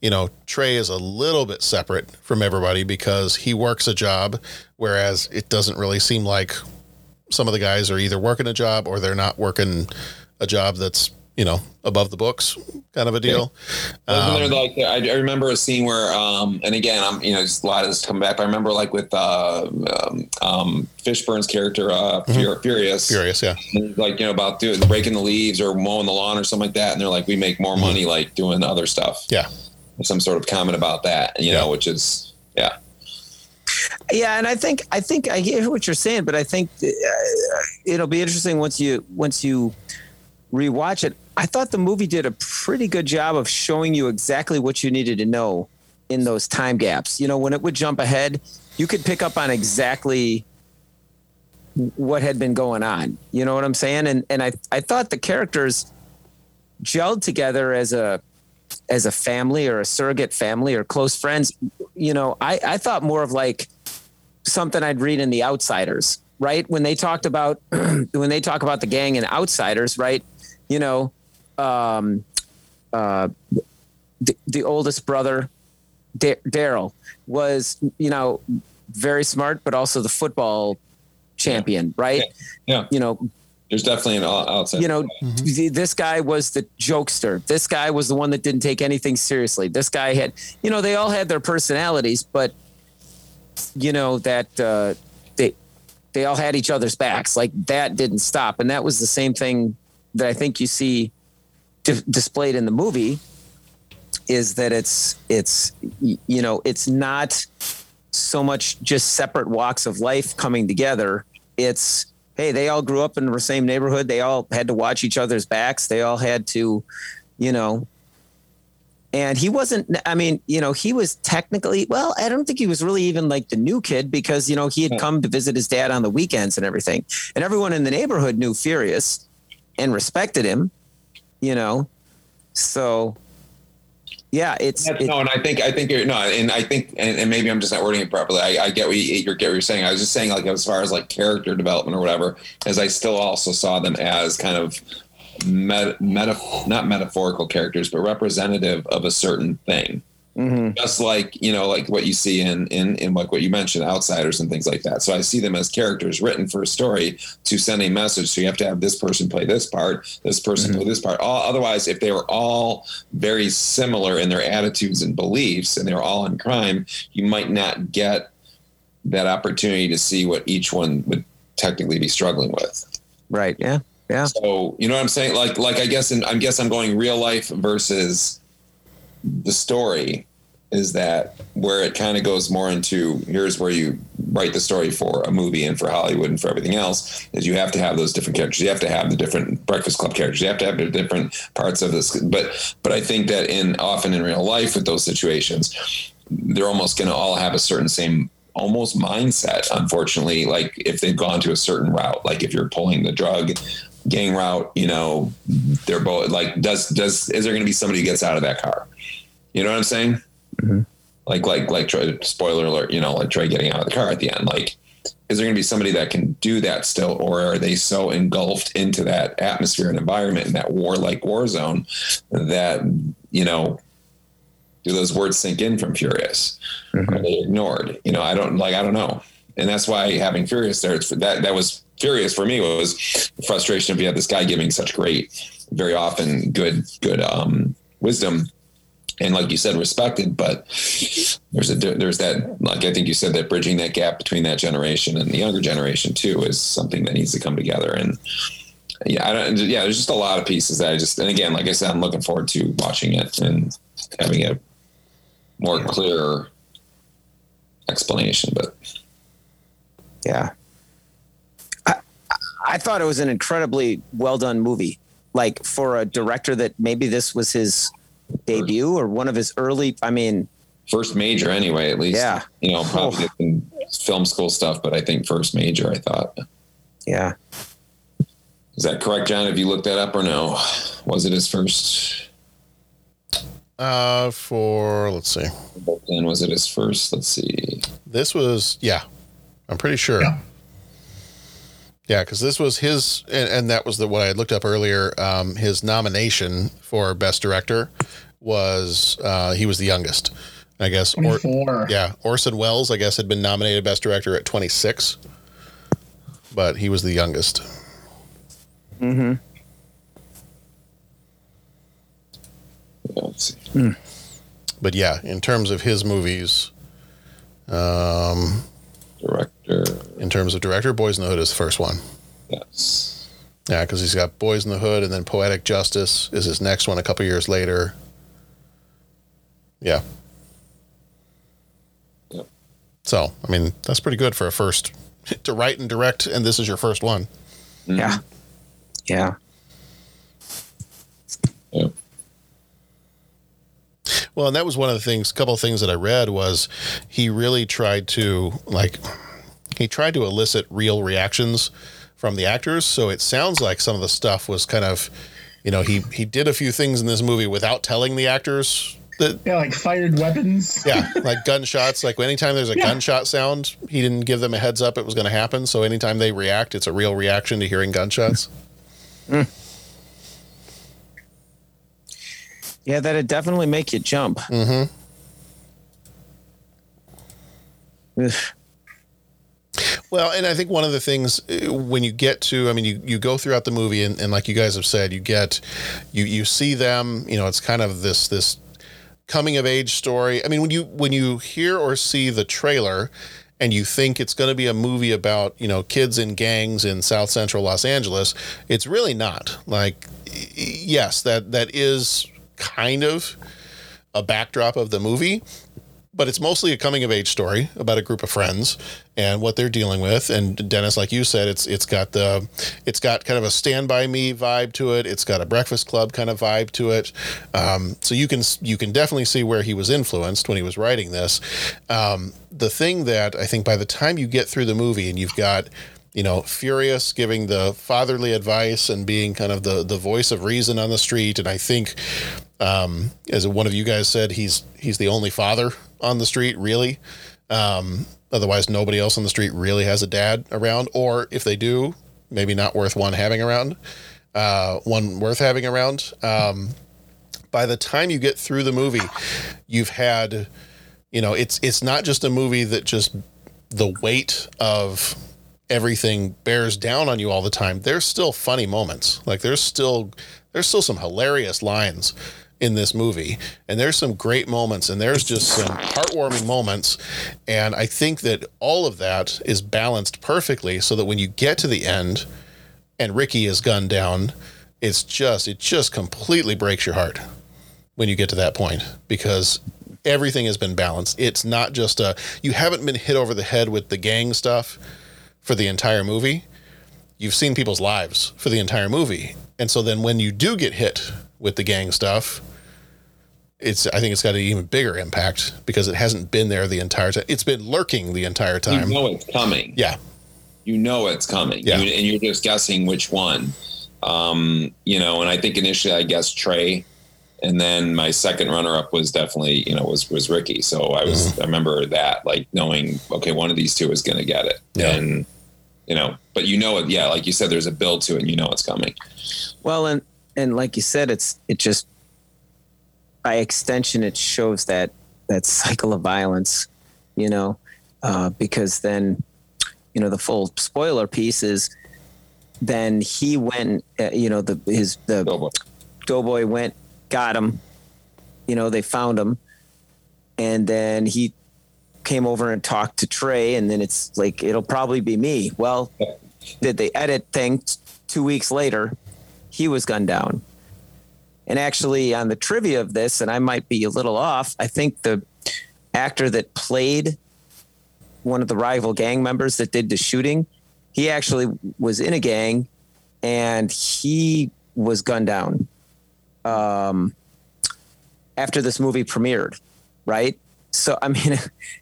you know, Trey is a little bit separate from everybody because he works a job, whereas it doesn't really seem like some of the guys are either working a job or they're not working a job that's, you know, above the books kind of a deal. Okay. Um, there, like, I remember a scene where, um, and again, I'm, you know, just a lot of this come back. But I remember like with uh, um, um, Fishburne's character, uh, mm-hmm. Furious. Furious, yeah. Like, you know, about doing, breaking the leaves or mowing the lawn or something like that. And they're like, we make more mm-hmm. money like doing other stuff. Yeah. Some sort of comment about that, you know, yeah. which is, yeah. Yeah. And I think, I think I hear what you're saying, but I think th- it'll be interesting once you, once you rewatch it. I thought the movie did a pretty good job of showing you exactly what you needed to know in those time gaps. You know, when it would jump ahead, you could pick up on exactly what had been going on. You know what I'm saying? And, and I, I thought the characters gelled together as a, as a family or a surrogate family or close friends. You know, I, I thought more of like something I'd read in The Outsiders, right? When they talked about, when they talk about the gang and Outsiders, right? You know, um, uh, the, the oldest brother, D- Daryl was, you know, very smart, but also the football champion, right? Yeah. Yeah. You know, There's definitely an outside. You know, mm-hmm. This guy was the jokester. This guy was the one that didn't take anything seriously. This guy had, you know, they all had their personalities, but you know that uh, they they all had each other's backs. Like that didn't stop, and that was the same thing that I think you see di- displayed in the movie. Is that it's it's you know it's not so much just separate walks of life coming together. It's hey, they all grew up in the same neighborhood. They all had to watch each other's backs. They all had to, you know, and he wasn't, I mean, you know, he was technically, well, I don't think he was really even like the new kid because, you know, he had come to visit his dad on the weekends and everything. And everyone in the neighborhood knew Furious and respected him, you know? So yeah, it's, it's no, and I think I think you're no, and I think and, and maybe I'm just not wording it properly. I, I get what you you're, get what you're saying. I was just saying like as far as like character development or whatever, as I still also saw them as kind of met, meta not metaphorical characters, but representative of a certain thing. Mm-hmm. Just like you know, like what you see in in in like what you mentioned, Outsiders and things like that. So I see them as characters written for a story to send a message. So you have to have this person play this part, this person mm-hmm. play this part. All, otherwise, if they were all very similar in their attitudes and beliefs, and they were all in crime, you might not get that opportunity to see what each one would technically be struggling with. Right. Yeah. Yeah. So you know what I'm saying? Like like I guess in, I guess I'm going real life versus. The story is that where it kind of goes more into here's where you write the story for a movie and for Hollywood and for everything else is you have to have those different characters. You have to have the different Breakfast Club characters. You have to have the different parts of this. But, but I think that in often in real life with those situations, they're almost going to all have a certain same almost mindset. Unfortunately, like if they've gone to a certain route, like if you're pulling the drug gang route, you know, they're both like, does, does, is there going to be somebody who gets out of that car? You know what I'm saying? Mm-hmm. Like, like, like, Troy, spoiler alert, you know, like Troy getting out of the car at the end. Like, is there going to be somebody that can do that still? Or are they so engulfed into that atmosphere and environment and that warlike war zone that, you know, do those words sink in from Furious? Mm-hmm. Are they ignored? You know, I don't like, I don't know. And that's why having Furious there, it's for that, that was Furious for me was frustration if you had this guy giving such great, very often good, good um, wisdom. And like you said, respected, but there's a, there's that, like, I think you said that bridging that gap between that generation and the younger generation too, is something that needs to come together. And yeah, I don't, yeah, there's just a lot of pieces that I just, and again, like I said, I'm looking forward to watching it and having a more clear explanation, but yeah, I, I thought it was an incredibly well done movie. Like for a director that maybe this was his debut or one of his early, I mean, first major anyway, at least, yeah, you know, probably oh. film school stuff, but I think first major, I thought. Yeah. Is that correct, John? Have you looked that up or no? Was it his first? Uh, for, let's see. And was it his first? Let's see. This was, yeah, I'm pretty sure. Yeah. Yeah, because this was his, and, and that was the what I had looked up earlier. Um, his nomination for Best Director was uh, he was the youngest, I guess. Or, yeah, Orson Welles, I guess, had been nominated Best Director at twenty-six, but he was the youngest. Mm-hmm. Let's see. Mm. But yeah, in terms of his movies, um. Director. In terms of director, Boys in the Hood is the first one. Yes. Yeah, because he's got Boys in the Hood, and then Poetic Justice is his next one a couple years later. Yeah. Yep. So, I mean, that's pretty good for a first to write and direct, and this is your first one. Yeah. Yeah. Yeah. Well, and that was one of the things, a couple of things that I read was he really tried to, like, he tried to elicit real reactions from the actors. So it sounds like some of the stuff was kind of, you know, he, he did a few things in this movie without telling the actors. That, yeah, like fired weapons. Yeah, like gunshots. Like anytime there's a yeah. gunshot sound, he didn't give them a heads up it was going to happen. So anytime they react, it's a real reaction to hearing gunshots. Mm. Yeah, that'd definitely make you jump. Mm-hmm. Well, and I think one of the things when you get to, I mean, you, you go throughout the movie and, and like you guys have said, you get, you, you see them, you know, it's kind of this, this coming of age story. I mean, when you, when you hear or see the trailer and you think it's going to be a movie about, you know, kids in gangs in South Central Los Angeles, it's really not. Like, yes, that, that is kind of a backdrop of the movie, but it's mostly a coming of age story about a group of friends and what they're dealing with. And Dennis, like you said, it's, it's got the, it's got kind of a Stand By Me vibe to it. It's got a Breakfast Club kind of vibe to it. Um, so you can, you can definitely see where he was influenced when he was writing this. Um, the thing that I think by the time you get through the movie and you've got, you know, Furious giving the fatherly advice and being kind of the, the voice of reason on the street. And I think, um, as one of you guys said, he's, he's the only father on the street, really. Um, otherwise nobody else on the street really has a dad around, or if they do, maybe not worth one having around, uh, one worth having around. Um, by the time you get through the movie, you've had, you know, it's, it's not just a movie that just the weight of everything bears down on you all the time. There's still funny moments. Like there's still, there's still some hilarious lines in this movie, and there's some great moments, and there's just some heartwarming moments. And I think that all of that is balanced perfectly so that when you get to the end and Ricky is gunned down, it's just, it just completely breaks your heart when you get to that point, because everything has been balanced. It's not just a, you haven't been hit over the head with the gang stuff for the entire movie. You've seen people's lives for the entire movie. And so then when you do get hit with the gang stuff, it's, I think it's got an even bigger impact because it hasn't been there the entire time. It's been lurking the entire time. You know it's coming. Yeah. You know it's coming. Yeah. You, and you're just guessing which one. Um, you know, and I think initially I guessed Trey, and then my second runner up was definitely, you know, was, was Ricky. So I was, mm. I remember that, like knowing, okay, one of these two is going to get it. Yeah. And, you know, but you know it. Yeah. Like you said, there's a build to it and you know it's coming. Well, and, and like you said, it's, it just, by extension, it shows that, that cycle of violence, you know, uh, because then, you know, the full spoiler piece is then he went, uh, you know, the, his, the Doughboy. Doughboy went, got him, you know, they found him, and then he came over and talked to Trey, and then it's like, it'll probably be me. Well, did they edit thing two weeks later? He was gunned down. And actually on the trivia of this, and I might be a little off, I think the actor that played one of the rival gang members that did the shooting, he actually was in a gang and he was gunned down um, after this movie premiered. Right. So, I mean,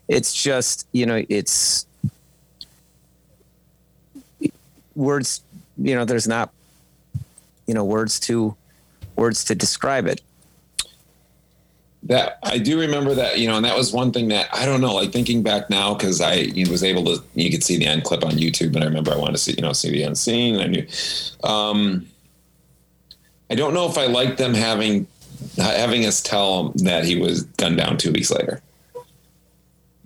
it's just, you know, it's words, you know, there's not, you know, words to words to describe it. That I do remember that, you know, and that was one thing that I don't know, like thinking back now, because I you know, was able to, you could see the end clip on YouTube, and I remember I wanted to see, you know, see the end scene. And I knew, um, I don't know if I liked them having, having us tell him that he was gunned down two weeks later.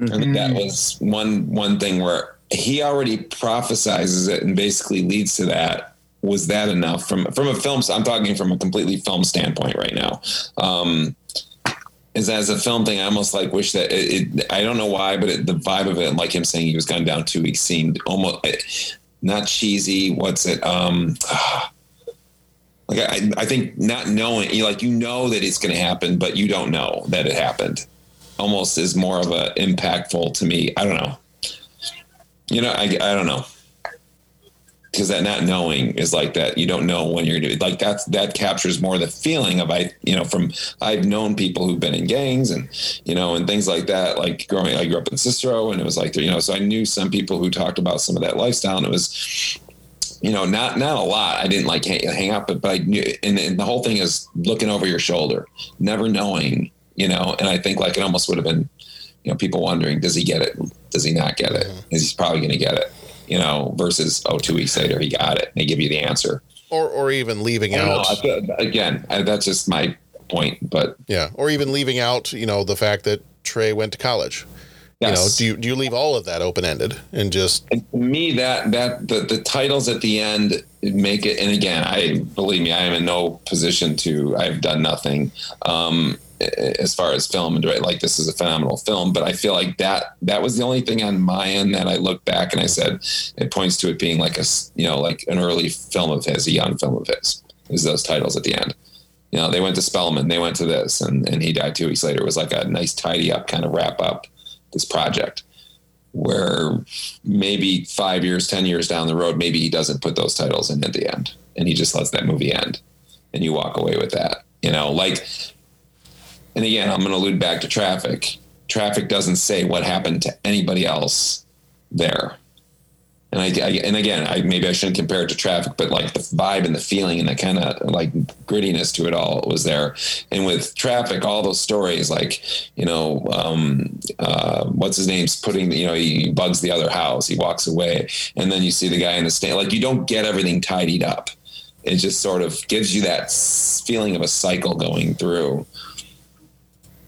Mm-hmm. I think that was one, one thing where he already prophesizes it and basically leads to that. Was that enough from, from a film? I'm talking from a completely film standpoint right now. Um, is as a film thing, I almost like wish that it, it I don't know why, but it, the vibe of it, like him saying he was gunned down two weeks seemed almost it, not cheesy. What's it? Um, like I, I think not knowing, like, you know that it's going to happen, but you don't know that it happened almost is more of a impactful to me. I don't know. You know, I, I don't know. Because that not knowing is like that. You don't know when you're going to do it. Like that's, that captures more the feeling of, I, you know, from I've known people who've been in gangs and, you know, and things like that. Like growing, I grew up in Cicero, and it was like, you know, so I knew some people who talked about some of that lifestyle, and it was, you know, not, not a lot. I didn't like hang, hang up, but, but I knew, and, and the whole thing is looking over your shoulder, never knowing, you know, and I think like it almost would have been, you know, people wondering, does he get it? Does he not get it? Is he's probably going to get it? You know, versus, oh, two weeks later, he got it. And they give you the answer. Or or even leaving out. Know, again, I, that's just my point. But yeah, or even leaving out, you know, the fact that Trey went to college. Yes. You know, do you, do you leave all of that open-ended and just... And to me, that that the, the titles at the end make it... And again, I believe me, I am in no position to... I've done nothing um, as far as film and direct. Like, this is a phenomenal film, but I feel like that that was the only thing on my end that I looked back and I said, it points to it being like a, you know, like an early film of his, a young film of his, is those titles at the end. You know, they went to Spellman, they went to this, and, and he died two weeks later. It was like a nice tidy-up kind of wrap-up. This project where maybe five years, ten years down the road, maybe he doesn't put those titles in at the end and he just lets that movie end and you walk away with that, you know, like, and again, I'm going to allude back to Traffic. Traffic doesn't say what happened to anybody else there. And I, I and again, I, maybe I shouldn't compare it to Traffic, but like the vibe and the feeling and the kind of like grittiness to it all was there. And with Traffic, all those stories, like, you know, um, uh, what's his name's putting, you know, he bugs the other house, he walks away. And then you see the guy in the stand, like you don't get everything tidied up. It just sort of gives you that feeling of a cycle going through,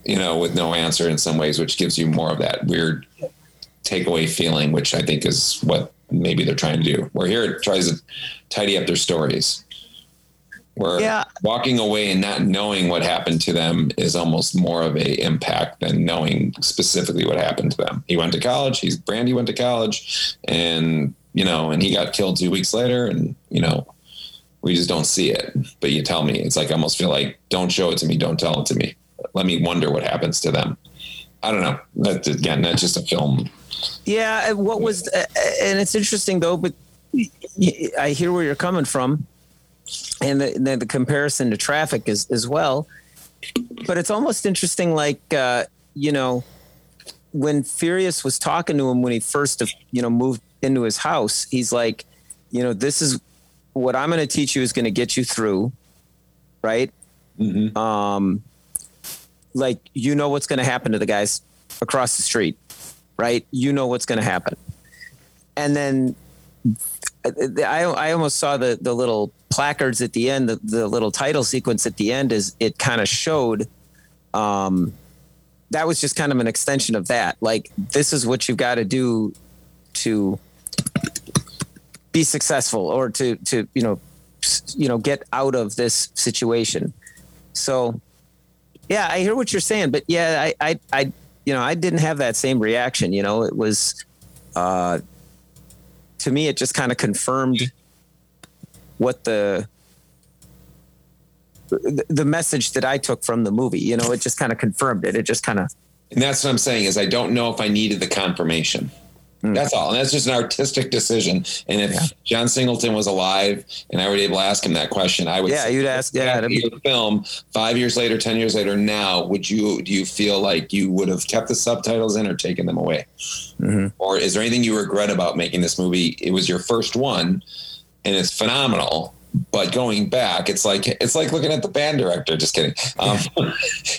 you know, with no answer in some ways, which gives you more of that weird takeaway feeling, which I think is what maybe they're trying to do. Where here it tries to tidy up their stories. Where yeah. walking away and not knowing what happened to them is almost more of a impact than knowing specifically what happened to them. He went to college. He's Brandy went to college, and you know, and he got killed two weeks later. And you know, we just don't see it. But you tell me, it's like I almost feel like don't show it to me, don't tell it to me. Let me wonder what happens to them. I don't know. That's again, that's just a film. Yeah, what was, and it's interesting though, but I hear where you're coming from, and the the, the comparison to Traffic is as well. But it's almost interesting, like uh, you know, when Furious was talking to him when he first, you know, moved into his house, he's like, you know, this is what I'm going to teach you is going to get you through, right? Mm-hmm. Um, like you know what's going to happen to the guys across the street. Right. You know what's going to happen. And then I I almost saw the, the little placards at the end, the, the little title sequence at the end is it kind of showed um, that was just kind of an extension of that. Like, this is what you've got to do to be successful or to, to, you know, you know, get out of this situation. So, yeah, I hear what you're saying, but yeah, I, I, I, you know, I didn't have that same reaction. You know, it was, uh, to me, it just kind of confirmed what the, the message that I took from the movie, you know, it just kind of confirmed it. It just kind of. And that's what I'm saying is I don't know if I needed the confirmation. Mm. That's all. And that's just an artistic decision. And if yeah. John Singleton was alive and I were able to ask him that question, I would yeah, say, you'd ask yeah, that'd be... film five years later, ten years later now, would you do you feel like you would have kept the subtitles in or taken them away? Mm-hmm. Or is there anything you regret about making this movie? It was your first one and it's phenomenal. But going back, it's like it's like looking at the band director. Just kidding. Um,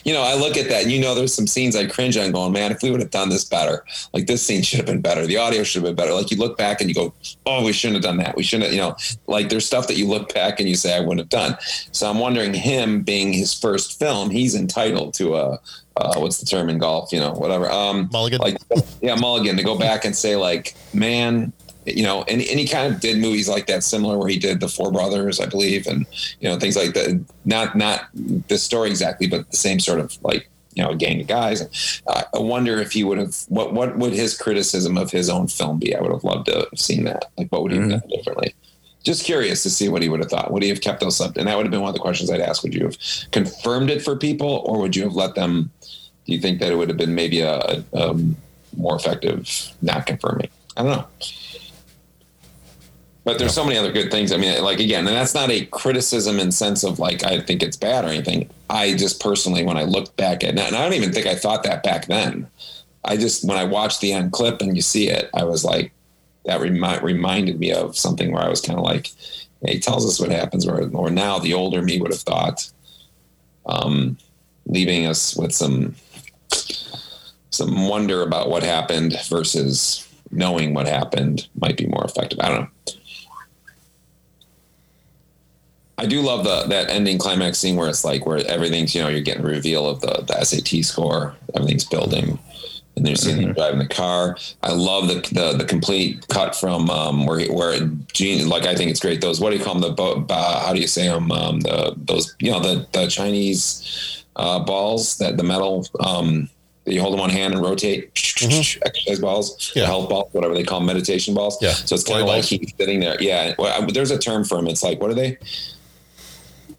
you know, I look at that. And you know, there's some scenes I cringe on going, man, if we would have done this better, like this scene should have been better. The audio should have been better. Like you look back and you go, oh, we shouldn't have done that. We shouldn't have, you know, like there's stuff that you look back and you say, I wouldn't have done. So I'm wondering him being his first film, he's entitled to a uh, what's the term in golf? You know, whatever. Um, mulligan. Like, yeah, mulligan to go back and say like, man. You know, and, and he kind of did movies like that, similar where he did The Four Brothers, I believe, and, you know, things like that. Not not the story exactly, but the same sort of like, you know, a gang of guys. Uh, I wonder if he would have, what what would his criticism of his own film be? I would have loved to have seen that. Like, what would he mm-hmm. have done differently? Just curious to see what he would have thought. Would he have kept those up? And that would have been one of the questions I'd ask. Would you have confirmed it for people or would you have let them, do you think that it would have been maybe a, a, a more effective not confirming? I don't know. But there's so many other good things. I mean, like, again, and that's not a criticism in sense of like, I think it's bad or anything. I just personally, when I looked back at that, and I don't even think I thought that back then. I just, when I watched the end clip and you see it, I was like, that remi- reminded me of something where I was kind of like, yeah, he tells us what happens where, or now the older me would have thought, um, leaving us with some, some wonder about what happened versus knowing what happened might be more effective. I don't know. I do love the that ending climax scene where it's like where everything's, you know, you're getting a reveal of the, the S A T score, everything's building, and they're seeing mm-hmm. him driving the car. I love the the, the complete cut from um, where he, where Gene, like I think it's great. Those, what do you call them? The bo- ba, how do you say them? Um, the those you know the the Chinese uh, balls that the metal. Um, You hold them on hand and rotate mm-hmm. exercise balls, yeah. health balls, whatever they call them, meditation balls. Yeah. So it's kind of like he's sitting there. Yeah. Well, there's a term for them. It's like, what are they?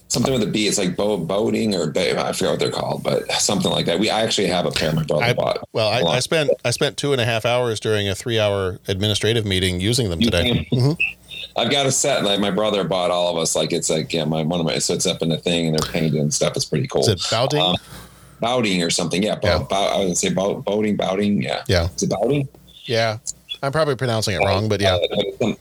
Something with a B. It's like bo- boating or ba- I forget what they're called, but something like that. We I actually have a pair my brother I, bought. Well, I, I spent I spent two and a half hours during a three hour administrative meeting using them today. I've got a set like my brother bought all of us. Like it's like yeah, my one of my so it's up in the thing and they're painted and stuff. It's pretty cool. Is it boating? Um, Bowding or something, yeah. Bow, yeah. Bow, I would say bow, boating, bowding, yeah. Yeah. Is it bowding? Yeah. I'm probably pronouncing it wrong, but yeah.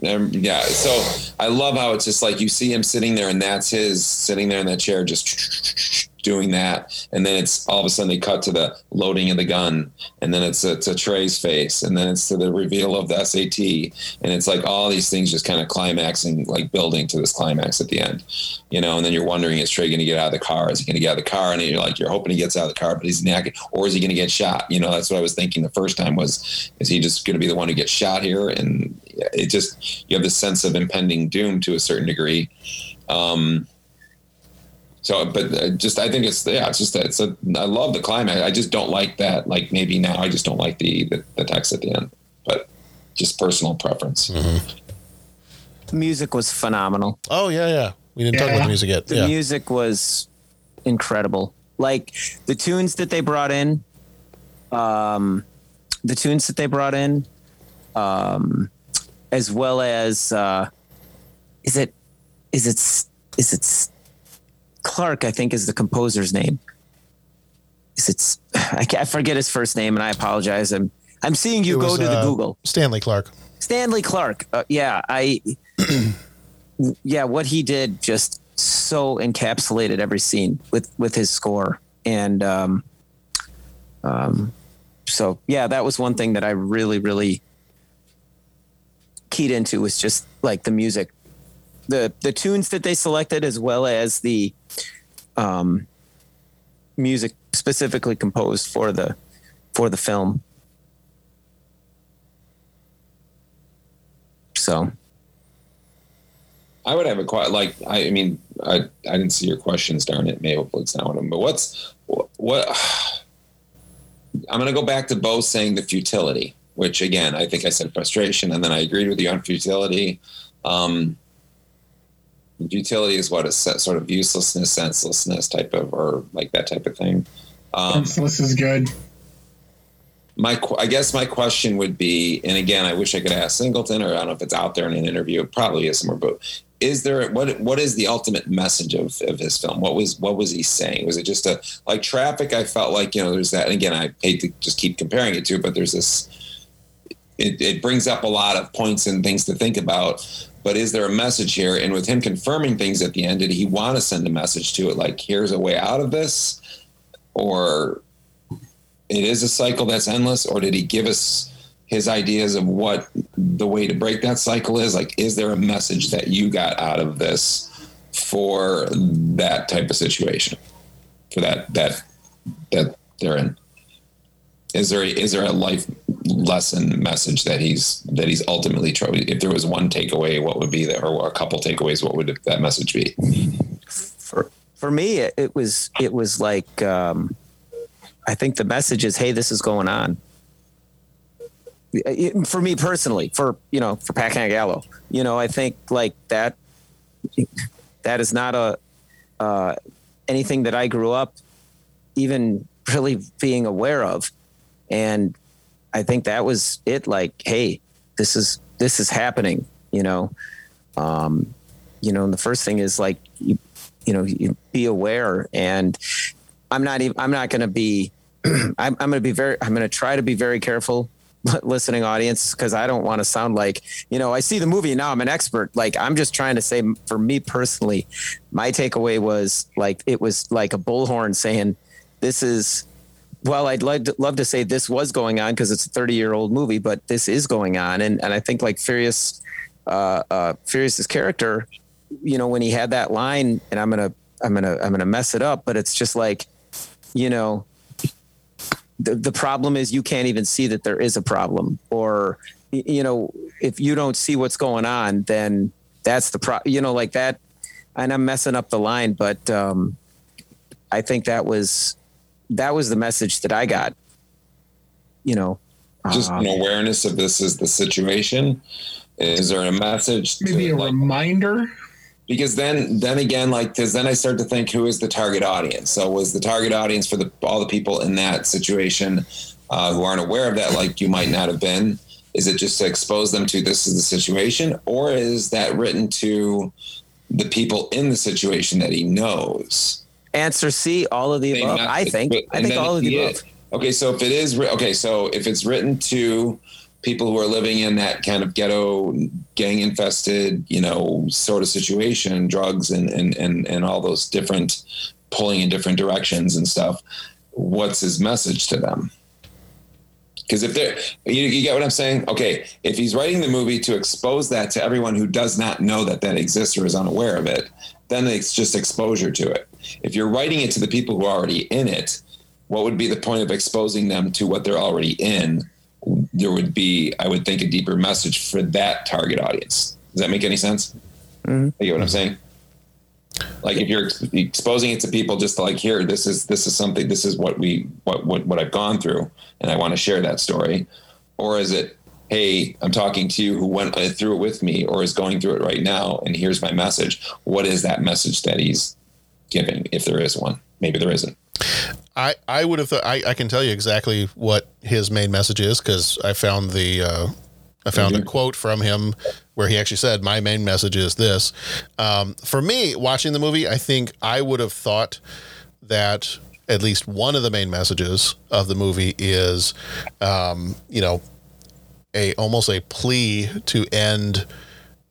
Yeah. So I love how it's just like you see him sitting there, and that's his sitting there in that chair, just doing that. And then it's all of a sudden they cut to the loading of the gun, and then it's a, to Trey's face, and then it's to the reveal of the S A T, and it's like all these things just kind of climaxing, like building to this climax at the end, you know. And then you're wondering, is Trey going to get out of the car? Is he going to get out of the car? And you're like, you're hoping he gets out of the car, but he's not, or is he going to get shot? You know, that's what I was thinking the first time was, is he just going to be the one who gets shot here? And it just, you have this sense of impending doom to a certain degree. Um, So, but just, I think it's, yeah, it's just, it's a, I love the climax. I just don't like that. Like maybe now I just don't like the, the, the text at the end, but just personal preference. Mm-hmm. The music was phenomenal. Oh yeah. Yeah. We didn't yeah. talk about the music yet. The yeah. music was incredible. Like the tunes that they brought in, um, the tunes that they brought in, um, as well as, uh, is it, is it, is it, Clark, I think, is the composer's name. Is it? I, I forget his first name, and I apologize. I'm I'm seeing you it go was, to uh, the Google. Stanley Clarke. Stanley Clarke. Uh, yeah, I. yeah, what he did just so encapsulated every scene with, with his score, and um, um, so yeah, that was one thing that I really really keyed into was just like the music. The the tunes that they selected, as well as the um, music specifically composed for the for the film. So, I would have a quite like I, I mean I I didn't see your questions. Darn it, maybe it's not one of them. But what's what, what I'm going to go back to Bo saying the futility, which again I think I said frustration, and then I agreed with you on futility. Um, Futility is what a sort of uselessness, senselessness type of, or like that type of thing. Um, Senseless is good. My, I guess my question would be, and again, I wish I could ask Singleton, or I don't know if it's out there in an interview. It probably is somewhere, but is there what? What is the ultimate message of, of his film? What was what was he saying? Was it just a like Traffic? I felt like you know, there's that. And again, I hate to just keep comparing it to, but there's this. It, it brings up a lot of points and things to think about. But is there a message here? And with him confirming things at the end, did he want to send a message to it? Like, here's a way out of this, or it is a cycle that's endless, or did he give us his ideas of what the way to break that cycle is? Like, is there a message that you got out of this for that type of situation, for that, that, that they're in? Is there, is there a life lesson message that he's, that he's ultimately trying? If there was one takeaway, what would be there, or a couple takeaways, what would that message be? For, for me, it, it was, it was like, um, I think the message is, hey, this is going on. It, for me personally, for, you know, for Pat Canigallo, you know, I think like that, that is not a, uh, anything that I grew up even really being aware of. And I think that was it. Like, hey, this is, this is happening, you know? Um, you know, and the first thing is like, you, you know, you be aware. And I'm not even, I'm not going to be, I'm, I'm going to be very, I'm going to try to be very careful listening audience. Cause I don't want to sound like, you know, I see the movie and now I'm an expert. Like, I'm just trying to say for me personally, my takeaway was like, it was like a bullhorn saying, this is, well, I'd love to, love to say this was going on because it's a thirty-year-old movie, but this is going on. And and I think like Furious, uh, uh, Furious's character, you know, when he had that line, and I'm gonna, I'm gonna, I'm gonna mess it up, but it's just like, you know, the, the problem is you can't even see that there is a problem, or, you know, if you don't see what's going on, then that's the pro, you know, like that. And I'm messing up the line, but um, I think that was, that was the message that I got, you know, just an awareness of this is the situation. Is there a message? Maybe a like, reminder? Because then, then again, like, because then I start to think, who is the target audience? So was the target audience for the, all the people in that situation uh, who aren't aware of that, like you might not have been? Is it just to expose them to this is the situation? Or is that written to the people in the situation that he knows? Answer C, all of the they above, I think. But, I think all of the above. It. Okay, so if it is, okay, so if it's written to people who are living in that kind of ghetto, gang-infested, you know, sort of situation, drugs and, and, and, and all those different pulling in different directions and stuff, what's his message to them? Because if they're, you, you get what I'm saying? Okay, if he's writing the movie to expose that to everyone who does not know that that exists or is unaware of it, then it's just exposure to it. If you're writing it to the people who are already in it, what would be the point of exposing them to what they're already in? There would be, I would think, a deeper message for that target audience. Does that make any sense? Mm-hmm. You get what I'm saying? Like, if you're exposing it to people just to like, here, this is, this is something, this is what we, what, what, what I've gone through, and I want to share that story. Or is it, hey, I'm talking to you who went through it with me or is going through it right now, and here's my message. What is that message that he's giving? If there is one, maybe there isn't. I, I would have thought, I, I can tell you exactly what his main message is, because I found the uh, I found mm-hmm. a quote from him where he actually said, my main message is this. Um, for me, watching the movie, I think I would have thought that at least one of the main messages of the movie is, um, you know, a almost a plea to end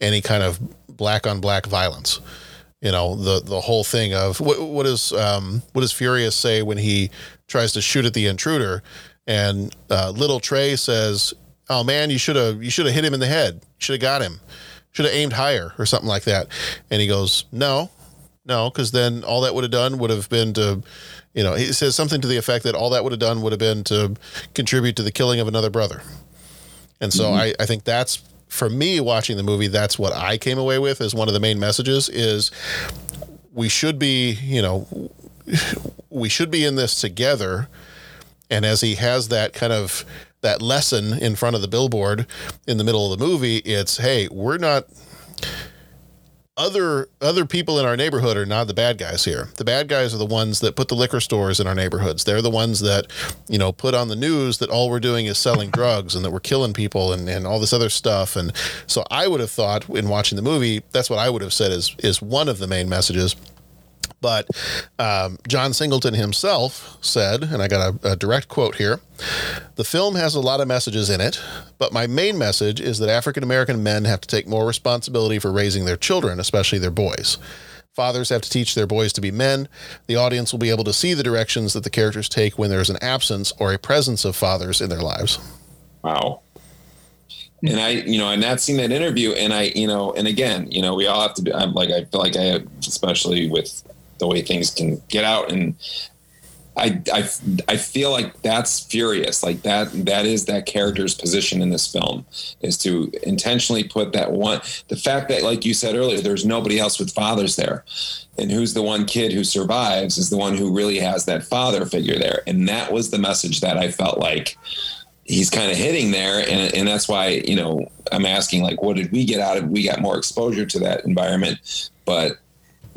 any kind of black on black violence. You know, the, the whole thing of what, what does um, what does Furious say when he tries to shoot at the intruder, and uh, little Trey says, "Oh man, you should have you should have hit him in the head. You should have got him. Should have aimed higher or something like that." And he goes, "No, no, because then all that would have done would have been to, you know," he says something to the effect that all that would have done would have been to contribute to the killing of another brother. And so mm-hmm. I, I think that's. For me, watching the movie, that's what I came away with as one of the main messages is we should be, you know, we should be in this together. And as he has that kind of that lesson in front of the billboard in the middle of the movie, it's, hey, we're not other other people in our neighborhood are not the bad guys here. The bad guys are the ones that put the liquor stores in our neighborhoods. They're the ones that, you know, put on the news that all we're doing is selling drugs and that we're killing people and, and all this other stuff. And so I would have thought in watching the movie, that's what I would have said is, is one of the main messages. But um, John Singleton himself said, and I got a, a direct quote here, "The film has a lot of messages in it, but my main message is that African-American men have to take more responsibility for raising their children, especially their boys. Fathers have to teach their boys to be men. The audience will be able to see the directions that the characters take when there's an absence or a presence of fathers in their lives." Wow. And I, you know, I've not seen that interview. And I, you know, and again, you know, we all have to be, I'm like, I feel like I have, especially with the way things can get out. And I, I, I feel like that's Furious. Like that, that is that character's position in this film, is to intentionally put that one, the fact that, like you said earlier, there's nobody else with fathers there. And who's the one kid who survives is the one who really has that father figure there. And that was the message that I felt like he's kind of hitting there. And, and that's why, you know, I'm asking, like, what did we get out of, we got more exposure to that environment, but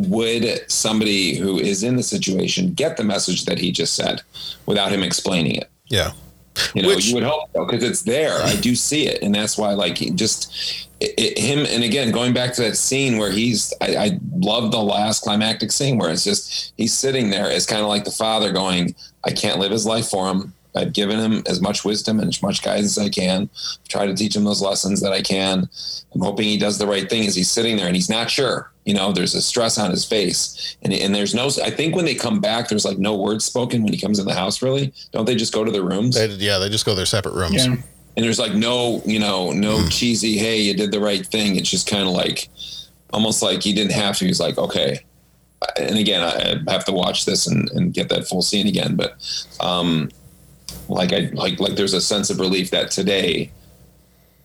would somebody who is in the situation get the message that he just said without him explaining it? Yeah. You know, Which, you would hope so, because it's there. I do see it. And that's why, like, just it, it, him. And again, going back to that scene where he's, I, I love the last climactic scene where it's just, he's sitting there. It's kind of like the father going, I can't live his life for him. I've given him as much wisdom and as much guidance as I can. I've tried to teach him those lessons that I can. I'm hoping he does the right thing as he's sitting there and he's not sure. You know, there's a stress on his face, and and there's no, I think when they come back, there's like no words spoken when he comes in the house, really. Don't they just go to their rooms? They, yeah. They just go to their separate rooms. Yeah. And there's like no, you know, no mm. cheesy, hey, you did the right thing. It's just kind of like, almost like he didn't have to. He's like, okay. And again, I have to watch this and, and get that full scene again. But, um, Like I like like there's a sense of relief that today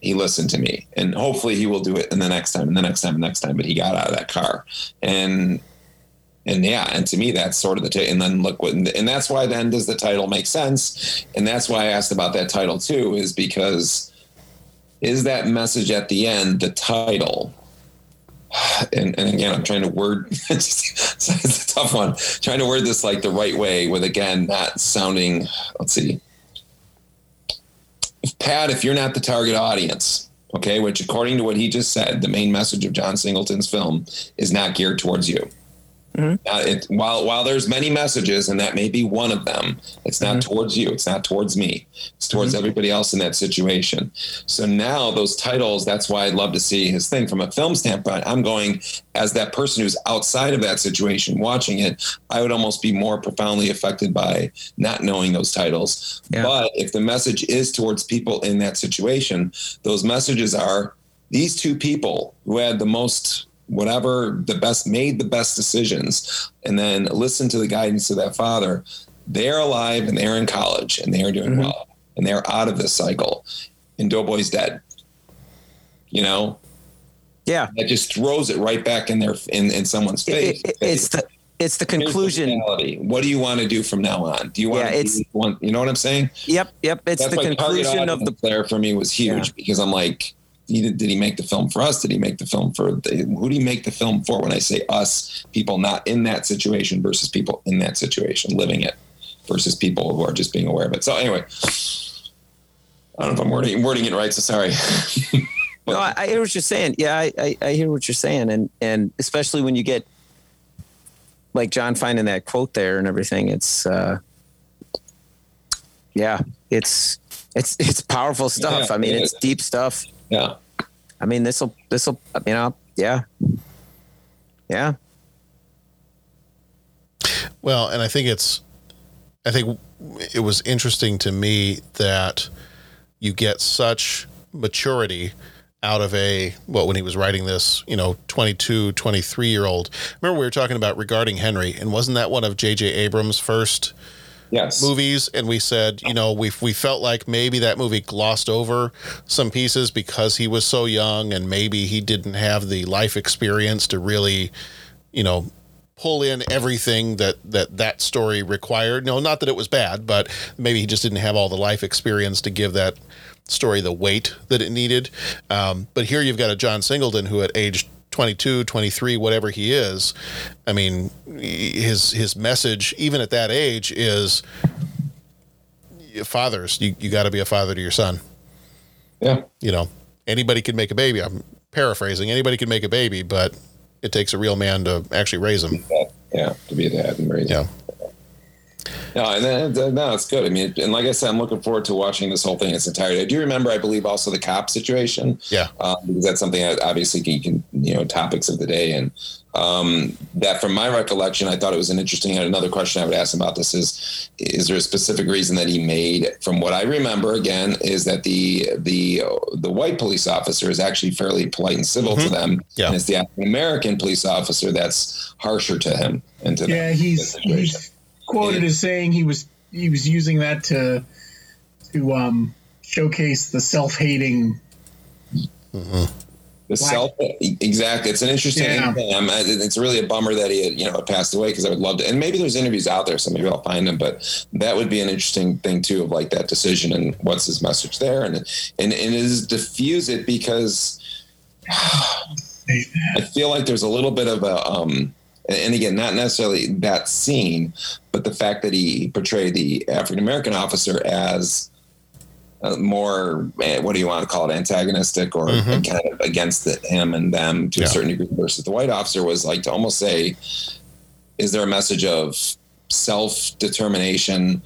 he listened to me, and hopefully he will do it in the next time and the next time and next time. But he got out of that car, and and yeah, and to me that's sort of the t- and then look what and, and that's why then does the title make sense? And that's why I asked about that title too, is because is that message at the end the title? And, and again, I'm trying to word it's a tough one. Trying to word this like the right way with, again, not sounding, let's see. If, Pat, if you're not the target audience, okay, which according to what he just said, the main message of John Singleton's film is not geared towards you. Mm-hmm. Uh, it, while while there's many messages, and that may be one of them, it's not mm-hmm. towards you. It's not towards me. It's towards mm-hmm. everybody else in that situation. So now those titles, that's why I'd love to see his thing from a film standpoint. I'm going as that person who's outside of that situation watching it. I would almost be more profoundly affected by not knowing those titles. Yeah. But if the message is towards people in that situation, those messages are these two people who had the most whatever the best made the best decisions and then listen to the guidance of that father. They're alive and they're in college and they're doing mm-hmm. well and they're out of this cycle and Doughboy's dead, you know? Yeah. That just throws it right back in their, in, in someone's face. It, it, it's the, it's the conclusion. The what do you want to do from now on? Do you want, yeah, to it's, do you, want you know what I'm saying? Yep. Yep. It's That's the conclusion of the player for me was huge yeah. because I'm like, He did, did he make the film for us? Did he make the film for the, who do you make the film for? When I say us, people not in that situation versus people in that situation living it versus people who are just being aware of it. So anyway, I don't know if I'm wording, wording it right. So sorry. But, no, I, I hear what you're saying. Yeah, I, I, I hear what you're saying. And, and especially when you get like John finding that quote there and everything, it's, uh, yeah, it's, it's, it's powerful stuff. Yeah, I mean, it it's is. deep stuff. Yeah. I mean, this'll, this'll, you know, yeah. Yeah. Well, and I think it's, I think it was interesting to me that you get such maturity out of a, well, when he was writing this, you know, twenty-two, twenty-three year old, remember we were talking about Regarding Henry, and wasn't that one of J J Abrams' first Yes. movies? And we said, you know, we we felt like maybe that movie glossed over some pieces because he was so young and maybe he didn't have the life experience to really, you know, pull in everything that that, that story required. No, not that it was bad, but maybe he just didn't have all the life experience to give that story the weight that it needed. Um, but here you've got a John Singleton who at age twenty-two, twenty-three, whatever he is, I mean, his his message, even at that age, is fathers, you, you got to be a father to your son. Yeah. You know, anybody can make a baby. I'm paraphrasing. Anybody can make a baby, but it takes a real man to actually raise them. Yeah, to be a dad and raise them. Yeah. No, and then, no, it's good. I mean, and like I said, I'm looking forward to watching this whole thing in its entirety. I do remember, I believe, also the cop situation. Yeah, um, because that's something that obviously you can, you know, topics of the day, and um, that from my recollection, I thought it was an interesting. And another question I would ask about this is: is there a specific reason that he made? From what I remember, again, is that the the the white police officer is actually fairly polite and civil mm-hmm. to them, yeah. and it's the African American police officer that's harsher to him and to yeah, them, he's. he's- quoted as saying he was he was using that to to um, showcase the self-hating mm-hmm. the self exactly it's an interesting yeah. thing. I'm, it's really a bummer that he had, you know, passed away, because I would love to, and maybe there's interviews out there, so maybe I'll find them, but that would be an interesting thing too, of like that decision and what's his message there, and and, and is diffuse it, because I feel like there's a little bit of a um and again, not necessarily that scene, but the fact that he portrayed the African-American officer as a more, what do you want to call it, antagonistic or mm-hmm. kind of against the, him and them to yeah. a certain degree versus the white officer, was like to almost say, is there a message of self-determination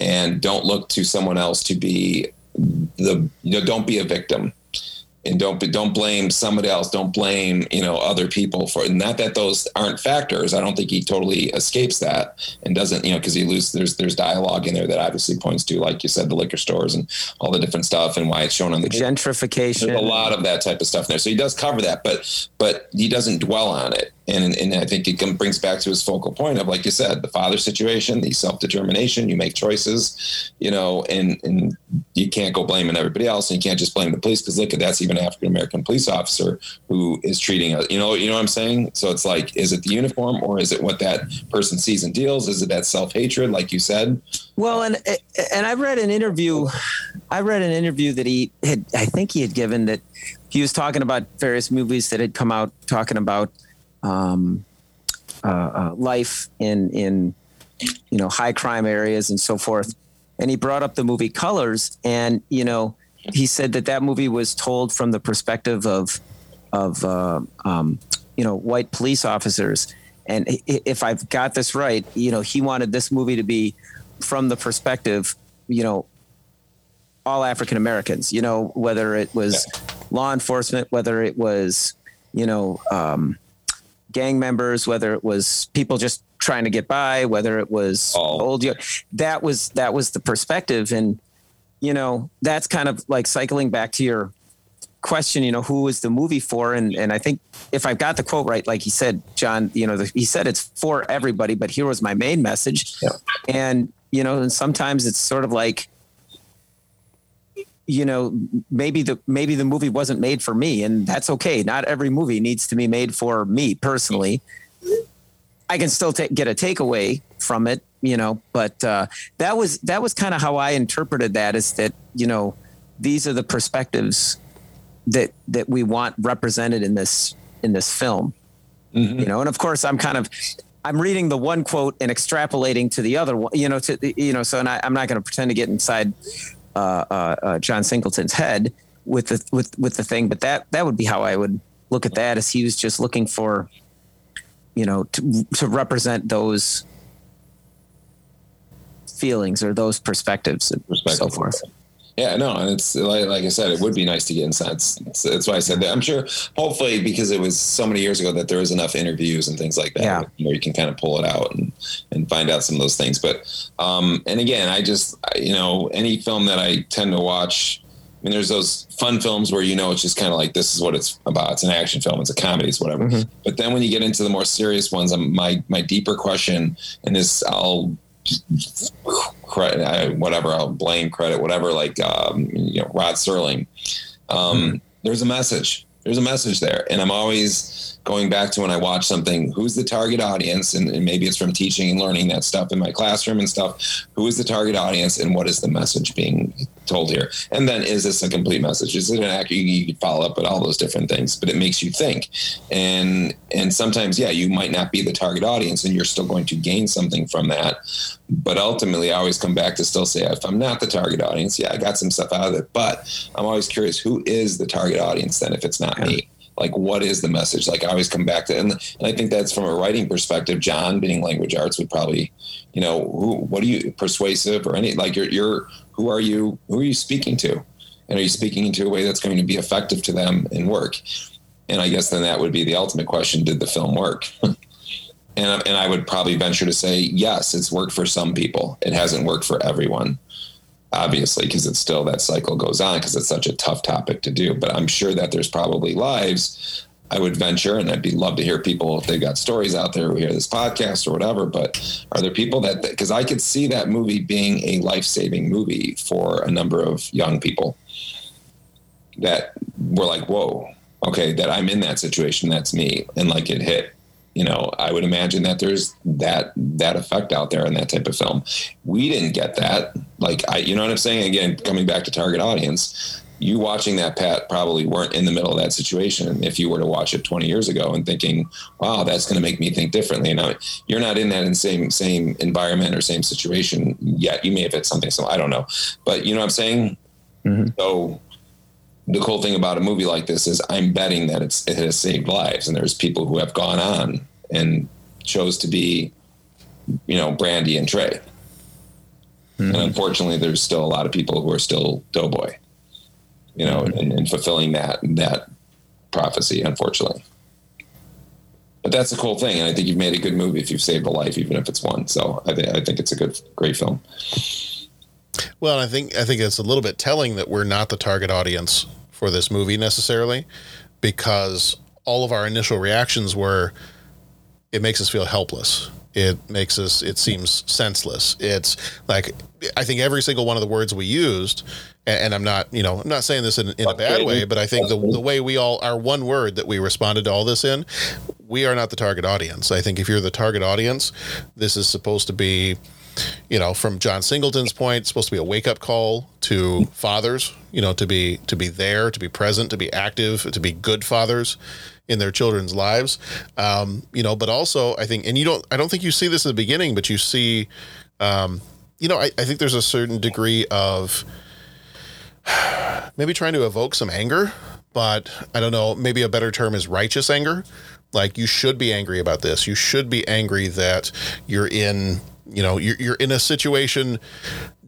and don't look to someone else to be the, you know, don't be a victim. And don't don't blame somebody else. Don't blame, you know, other people for it. Not that those aren't factors. I don't think he totally escapes that and doesn't, you know, because he loses. There's there's dialogue in there that obviously points to, like you said, the liquor stores and all the different stuff and why it's shown on the gentrification. There's a lot of that type of stuff there. So he does cover that, but but he doesn't dwell on it. And and I think it brings back to his focal point of, like you said, the father situation, the self-determination, you make choices, you know, and, and you can't go blaming everybody else, and you can't just blame the police, because look at that's even an African-American police officer who is treating, you know, you know what I'm saying? So it's like, is it the uniform, or is it what that person sees and deals? Is it that self-hatred, like you said? Well, and and I read an interview, I read an interview that he had, I think he had given, that he was talking about various movies that had come out talking about Um, uh, uh, life in, in, you know, high crime areas and so forth. And he brought up the movie Colors, and, you know, he said that that movie was told from the perspective of, of, uh, um, you know, white police officers. And if I've got this right, you know, he wanted this movie to be from the perspective, you know, all African Americans, you know, whether it was law enforcement, whether it was, you know, um, gang members, whether it was people just trying to get by, whether it was oh. old, that was, that was the perspective. And, you know, that's kind of like cycling back to your question, you know, who is the movie for? And, and I think if I've got the quote right, like he said, John, you know, the, he said it's for everybody, but here was my main message. Yeah. And, you know, and sometimes it's sort of like, you know, maybe the maybe the movie wasn't made for me, and that's okay. Not every movie needs to be made for me personally. I can still ta- get a takeaway from it, you know, but uh, that was that was kind of how I interpreted that, is that, you know, these are the perspectives that that we want represented in this in this film, mm-hmm. you know. And of course, I'm kind of I'm reading the one quote and extrapolating to the other one, you know, to you know. So and I, I'm not going to pretend to get inside Uh, uh, uh, John Singleton's head with the with, with the thing, but that that would be how I would look at that, as he was just looking for, you know, to to represent those feelings or those perspectives and so forth. Yeah, no, and it's like, like I said, it would be nice to get inside. That's, that's why I said that. I'm sure, hopefully, because it was so many years ago, that there was enough interviews and things like that yeah. where you can kind of pull it out and, and find out some of those things. But, um, and again, I just, you know, any film that I tend to watch, I mean, there's those fun films where, you know, it's just kind of like, this is what it's about. It's an action film. It's a comedy. It's whatever. Mm-hmm. But then when you get into the more serious ones, I'm, my, my deeper question, and this, I'll, credit, whatever, I'll blame credit, whatever, like, um, you know, Rod Serling. Um, there's a message. There's a message there. And I'm always going back to when I watch something, who's the target audience? And, and maybe it's from teaching and learning that stuff in my classroom and stuff. Who is the target audience, and what is the message being told here? And then, is this a complete message? Is it an act? You could follow up with all those different things, but it makes you think. And, and sometimes, yeah, you might not be the target audience, and you're still going to gain something from that. But ultimately, I always come back to still say, if I'm not the target audience, yeah, I got some stuff out of it, but I'm always curious, who is the target audience then, if it's not me? Like, what is the message? Like, I always come back to, and, and I think that's from a writing perspective. John, being language arts, would probably, you know, who, what are you, persuasive or any, like, you're, you're, who are you, who are you speaking to? And are you speaking into a way that's going to be effective to them and work? And I guess then that would be the ultimate question. Did the film work? And, and I would probably venture to say, yes, it's worked for some people. It hasn't worked for everyone, obviously, because it's still, that cycle goes on, because it's such a tough topic to do. But I'm sure that there's probably lives, I would venture, and I'd be love to hear people, if they've got stories out there who hear this podcast or whatever, but are there people that, because I could see that movie being a life-saving movie for a number of young people that were like, whoa, okay, that I'm in that situation, that's me, and like it hit. You know, I would imagine that there's that that effect out there in that type of film. We didn't get that. Like, I, you know what I'm saying? Again, coming back to target audience, you watching that, Pat, probably weren't in the middle of that situation if you were to watch it twenty years ago and thinking, wow, that's going to make me think differently. And I, you're not in that in same same environment or same situation yet. You may have had something, so I don't know. But you know what I'm saying? Mm-hmm. So the cool thing about a movie like this is I'm betting that it's, it has saved lives, and there's people who have gone on and chose to be, you know, Brandy and Trey. Mm-hmm. And unfortunately, there's still a lot of people who are still Doughboy, you know, mm-hmm. and, and fulfilling that, that prophecy, unfortunately. But that's a cool thing. And I think you've made a good movie if you've saved a life, even if it's one. So I, th- I think it's a good, great film. Well, I think I think it's a little bit telling that we're not the target audience for this movie necessarily, because all of our initial reactions were, it makes us feel helpless. It makes us, it seems senseless. It's like, I think every single one of the words we used, and, and I'm not, you know, I'm not saying this in, in a bad way, but I think the, the way we all, our one word that we responded to all this in, we are not the target audience. I think if you're the target audience, this is supposed to be, you know, from John Singleton's point, supposed to be a wake up call to fathers, you know, to be, to be there, to be present, to be active, to be good fathers in their children's lives. Um, you know, but also I think, and you don't, I don't think you see this in the beginning, but you see, um, you know, I, I think there's a certain degree of maybe trying to evoke some anger, but I don't know, maybe a better term is righteous anger. Like, you should be angry about this. You should be angry that you're in, you know, you're, you're in a situation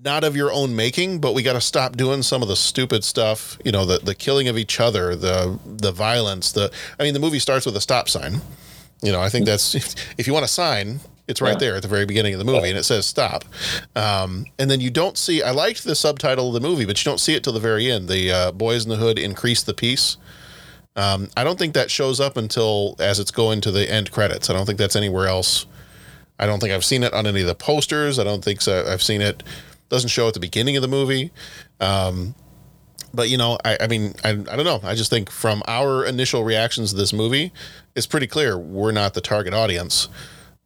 not of your own making, but we got to stop doing some of the stupid stuff, you know, the, the killing of each other, the, the violence, the, I mean, the movie starts with a stop sign. You know, I think that's, if, if you want a sign, it's right there at the very beginning of the movie, and it says stop. Um, and then you don't see, I liked the subtitle of the movie, but you don't see it till the very end. The uh, Boys in the Hood increase the peace. Um, I don't think that shows up until as it's going to the end credits. I don't think that's anywhere else. I don't think I've seen it on any of the posters. I don't think so. I've seen it. Doesn't show at the beginning of the movie. Um, but, you know, I, I mean, I, I don't know. I just think from our initial reactions to this movie, it's pretty clear we're not the target audience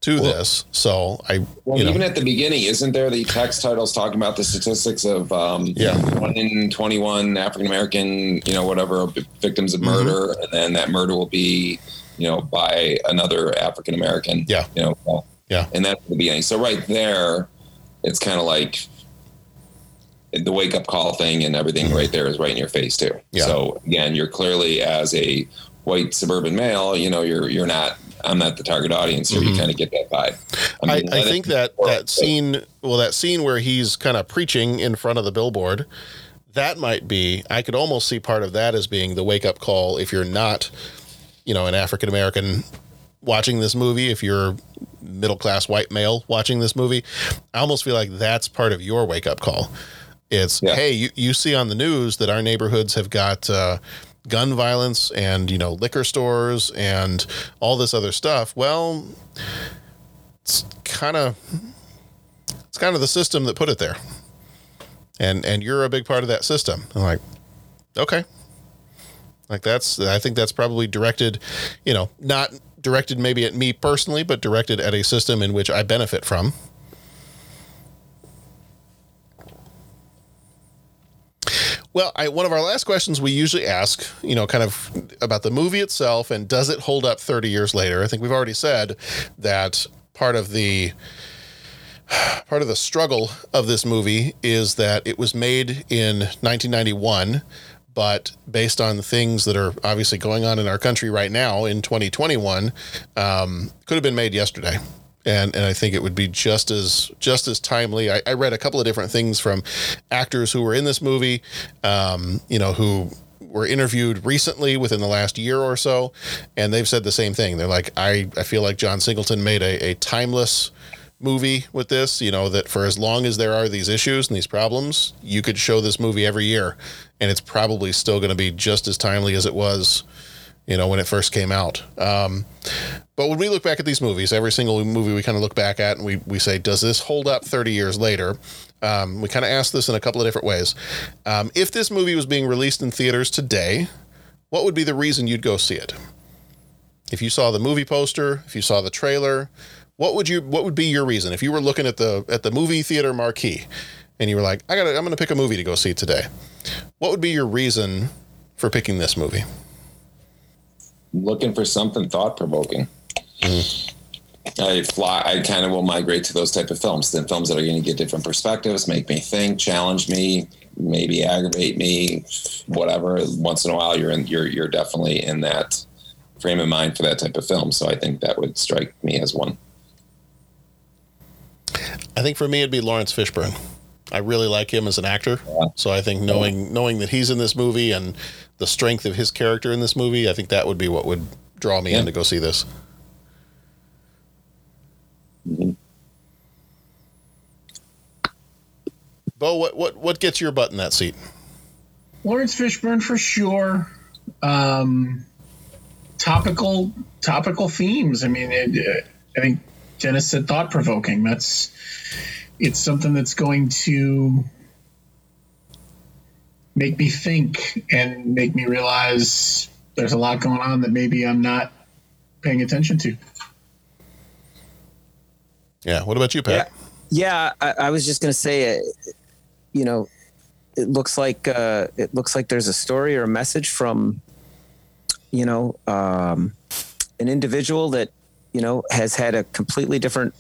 to well, this. So I, well, you know. Even at the beginning, isn't there the text titles talking about the statistics of um, yeah. one in twenty-one African-American, you know, whatever, victims of murder. Mm-hmm. And then that murder will be, you know, by another African-American. Yeah. You know, well, yeah. And that's the beginning. So right there, it's kind of like the wake up call thing, and everything right there is right in your face too. Yeah. So again, you're clearly, as a white suburban male, you know, you're, you're not, I'm not the target audience. So mm-hmm. You kind of get that vibe. I, mean, I, I think that that scene, well, that scene where he's kind of preaching in front of the billboard, that might be, I could almost see part of that as being the wake up call. If you're not, you know, an African American watching this movie, if you're middle-class white male watching this movie, I almost feel like that's part of your wake-up call. It's, yeah. hey, you, you see on the news that our neighborhoods have got uh, gun violence and, you know, liquor stores and all this other stuff. Well, it's kind of it's kind of the system that put it there. And and you're a big part of that system. I'm like, okay. Like that's, I think that's probably directed, you know, not directed maybe at me personally, but directed at a system in which I benefit from. Well, I, one of our last questions we usually ask, you know, kind of about the movie itself and does it hold up thirty years later? I think we've already said that part of the, part of the struggle of this movie is that it was made in nineteen ninety-one, but based on things that are obviously going on in our country right now in twenty twenty-one, um, could have been made yesterday. And and I think it would be just as just as timely. I, I read a couple of different things from actors who were in this movie, um, you know, who were interviewed recently within the last year or so. And they've said the same thing. They're like, I, I feel like John Singleton made a, a timeless movie with this, you know, that for as long as there are these issues and these problems, you could show this movie every year and it's probably still going to be just as timely as it was, you know, when it first came out. Um, but when we look back at these movies, every single movie we kind of look back at and we, we say, does this hold up thirty years later? Um, we kind of ask this in a couple of different ways. Um, if this movie was being released in theaters today, what would be the reason you'd go see it? If you saw the movie poster, if you saw the trailer, What would you? What would be your reason if you were looking at the at the movie theater marquee, and you were like, "I got, I'm going to pick a movie to go see today." What would be your reason for picking this movie? Looking for something thought provoking. Mm. I fly. I kind of will migrate to those type of films. Then films that are going to get different perspectives, make me think, challenge me, maybe aggravate me, whatever. Once in a while, you're in. You're you're definitely in that frame of mind for that type of film. So I think that would strike me as one. I think for me, it'd be Lawrence Fishburne. I really like him as an actor. Yeah. So I think knowing knowing that he's in this movie and the strength of his character in this movie, I think that would be what would draw me yeah. in to go see this. Mm-hmm. Bo, what, what, what gets your butt in that seat? Lawrence Fishburne for sure. Um, topical topical themes. I mean, it, it, I think Dennis said thought provoking. That's it's something that's going to make me think and make me realize there's a lot going on that maybe I'm not paying attention to. Yeah. What about you, Pat? Yeah, yeah I, I was just going to say, you know, it looks like uh, it looks like there's a story or a message from, you know, um, an individual that, you know, has had a completely different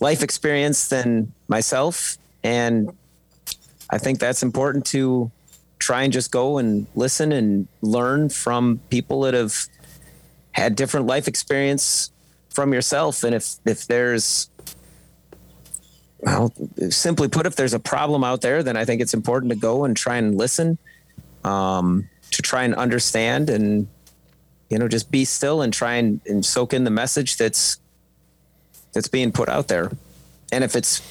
life experience than myself. And I think that's important to try and just go and listen and learn from people that have had different life experience from yourself. And if, if there's, well, simply put, if there's a problem out there, then I think it's important to go and try and listen, um, to try and understand and, you know, just be still and try and, and soak in the message that's, that's being put out there. And if it's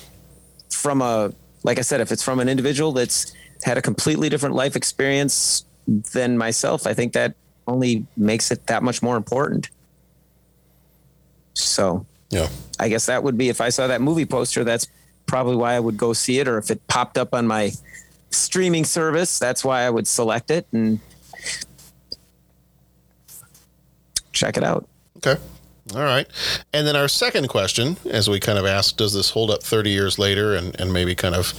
from a, like I said, if it's from an individual that's had a completely different life experience than myself, I think that only makes it that much more important. So yeah, I guess that would be, if I saw that movie poster, that's probably why I would go see it. Or if it popped up on my streaming service, that's why I would select it and check it out. Okay. All right. And then our second question, as we kind of asked, does this hold up thirty years later? And, and maybe kind of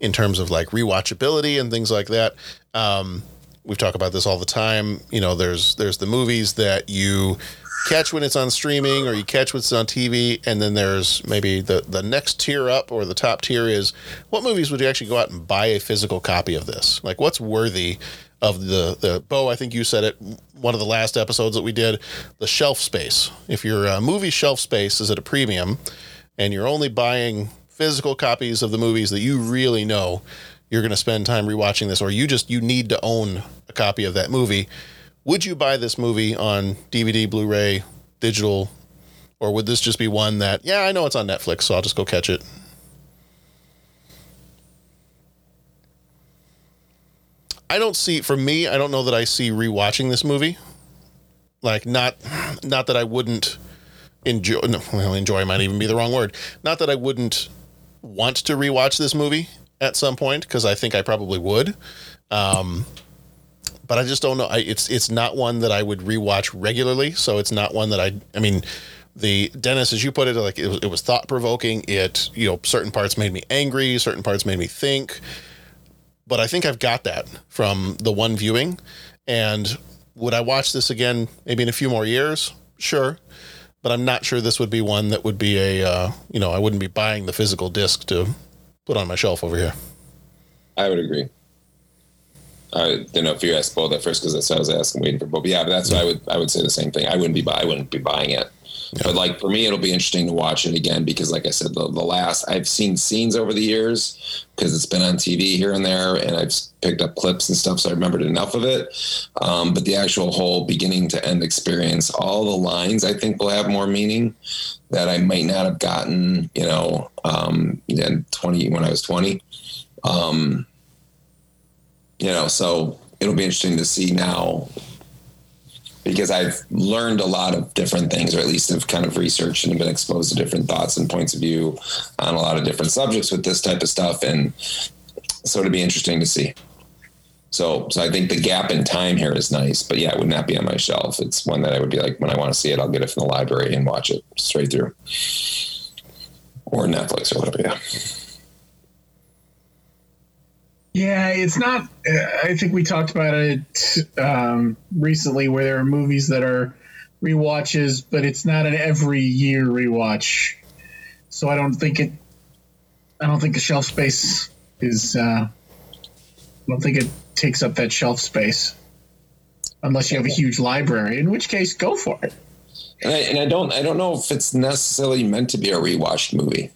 in terms of like rewatchability and things like that. Um, we've talked about this all the time. You know, there's, there's the movies that you catch when it's on streaming or you catch when it's on T V. And then there's maybe the, the next tier up, or the top tier is what movies would you actually go out and buy a physical copy of this? Like what's worthy of the, the Bo, I think you said it, one of the last episodes that we did, the shelf space. If your uh, movie shelf space is at a premium and you're only buying physical copies of the movies that you really know you're going to spend time rewatching this, or you just, you need to own a copy of that movie. Would you buy this movie on D V D, Blu-ray, digital, or would this just be one that, yeah, I know it's on Netflix, so I'll just go catch it? I don't see, for me, I don't know that I see rewatching this movie. Like, not, not that I wouldn't enjoy, no, well, enjoy might even be the wrong word. Not that I wouldn't want to rewatch this movie at some point, because I think I probably would. Um, but I just don't know. I, it's it's not one that I would rewatch regularly, so it's not one that I. I mean, the Dennis, as you put it, like it was, it was thought provoking. It, you know, certain parts made me angry, certain parts made me think. But I think I've got that from the one viewing. And would I watch this again? Maybe in a few more years, sure. But I'm not sure this would be one that would be a. Uh, you know, I wouldn't be buying the physical disc to put on my shelf over here. I would agree. I don't know if you asked Bo that first, because that's what I was asking, waiting for Bo. But yeah, but that's what I would I would say the same thing. I wouldn't be I wouldn't be buying it. Yeah. But like for me, it'll be interesting to watch it again, because like I said, the, the last I've seen scenes over the years, because it's been on T V here and there, and I've picked up clips and stuff, so I remembered enough of it. Um, but the actual whole beginning to end experience, all the lines, I think will have more meaning that I might not have gotten, you know, um, in twenty when I was twenty. Um, You know, so it'll be interesting to see now, because I've learned a lot of different things, or at least have kind of researched and been exposed to different thoughts and points of view on a lot of different subjects with this type of stuff. And so it'll be interesting to see. So, so I think the gap in time here is nice, but yeah, it would not be on my shelf. It's one that I would be like, when I want to see it, I'll get it from the library and watch it straight through, or Netflix or whatever. Yeah. Yeah, it's not. I think we talked about it um, recently, where there are movies that are rewatches, but it's not an every year rewatch. So I don't think it. I don't think the shelf space is. Uh, I don't think it takes up that shelf space, unless you have a huge library. In which case, go for it. And I, and I don't. I don't know if it's necessarily meant to be a rewatched movie.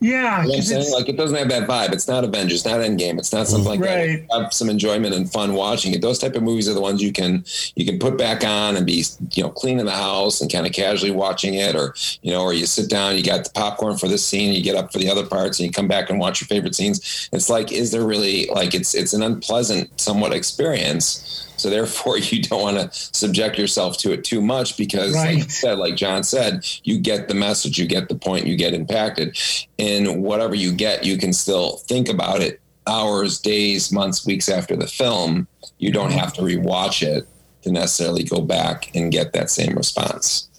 Yeah, you know saying? Like it doesn't have that vibe. It's not Avengers, it's not Endgame, it's not something like right. that. Have some enjoyment and fun watching it. Those type of movies are the ones you can you can put back on and be, you know, cleaning the house and kind of casually watching it, or you know, or you sit down, you got the popcorn for this scene, you get up for the other parts, and you come back and watch your favorite scenes. It's like, is there really like it's it's an unpleasant, somewhat experience. So therefore, you don't want to subject yourself to it too much because, right. like you said, like John said, you get the message, you get the point, you get impacted. And whatever you get, you can still think about it hours, days, months, weeks after the film. You don't have to rewatch it to necessarily go back and get that same response.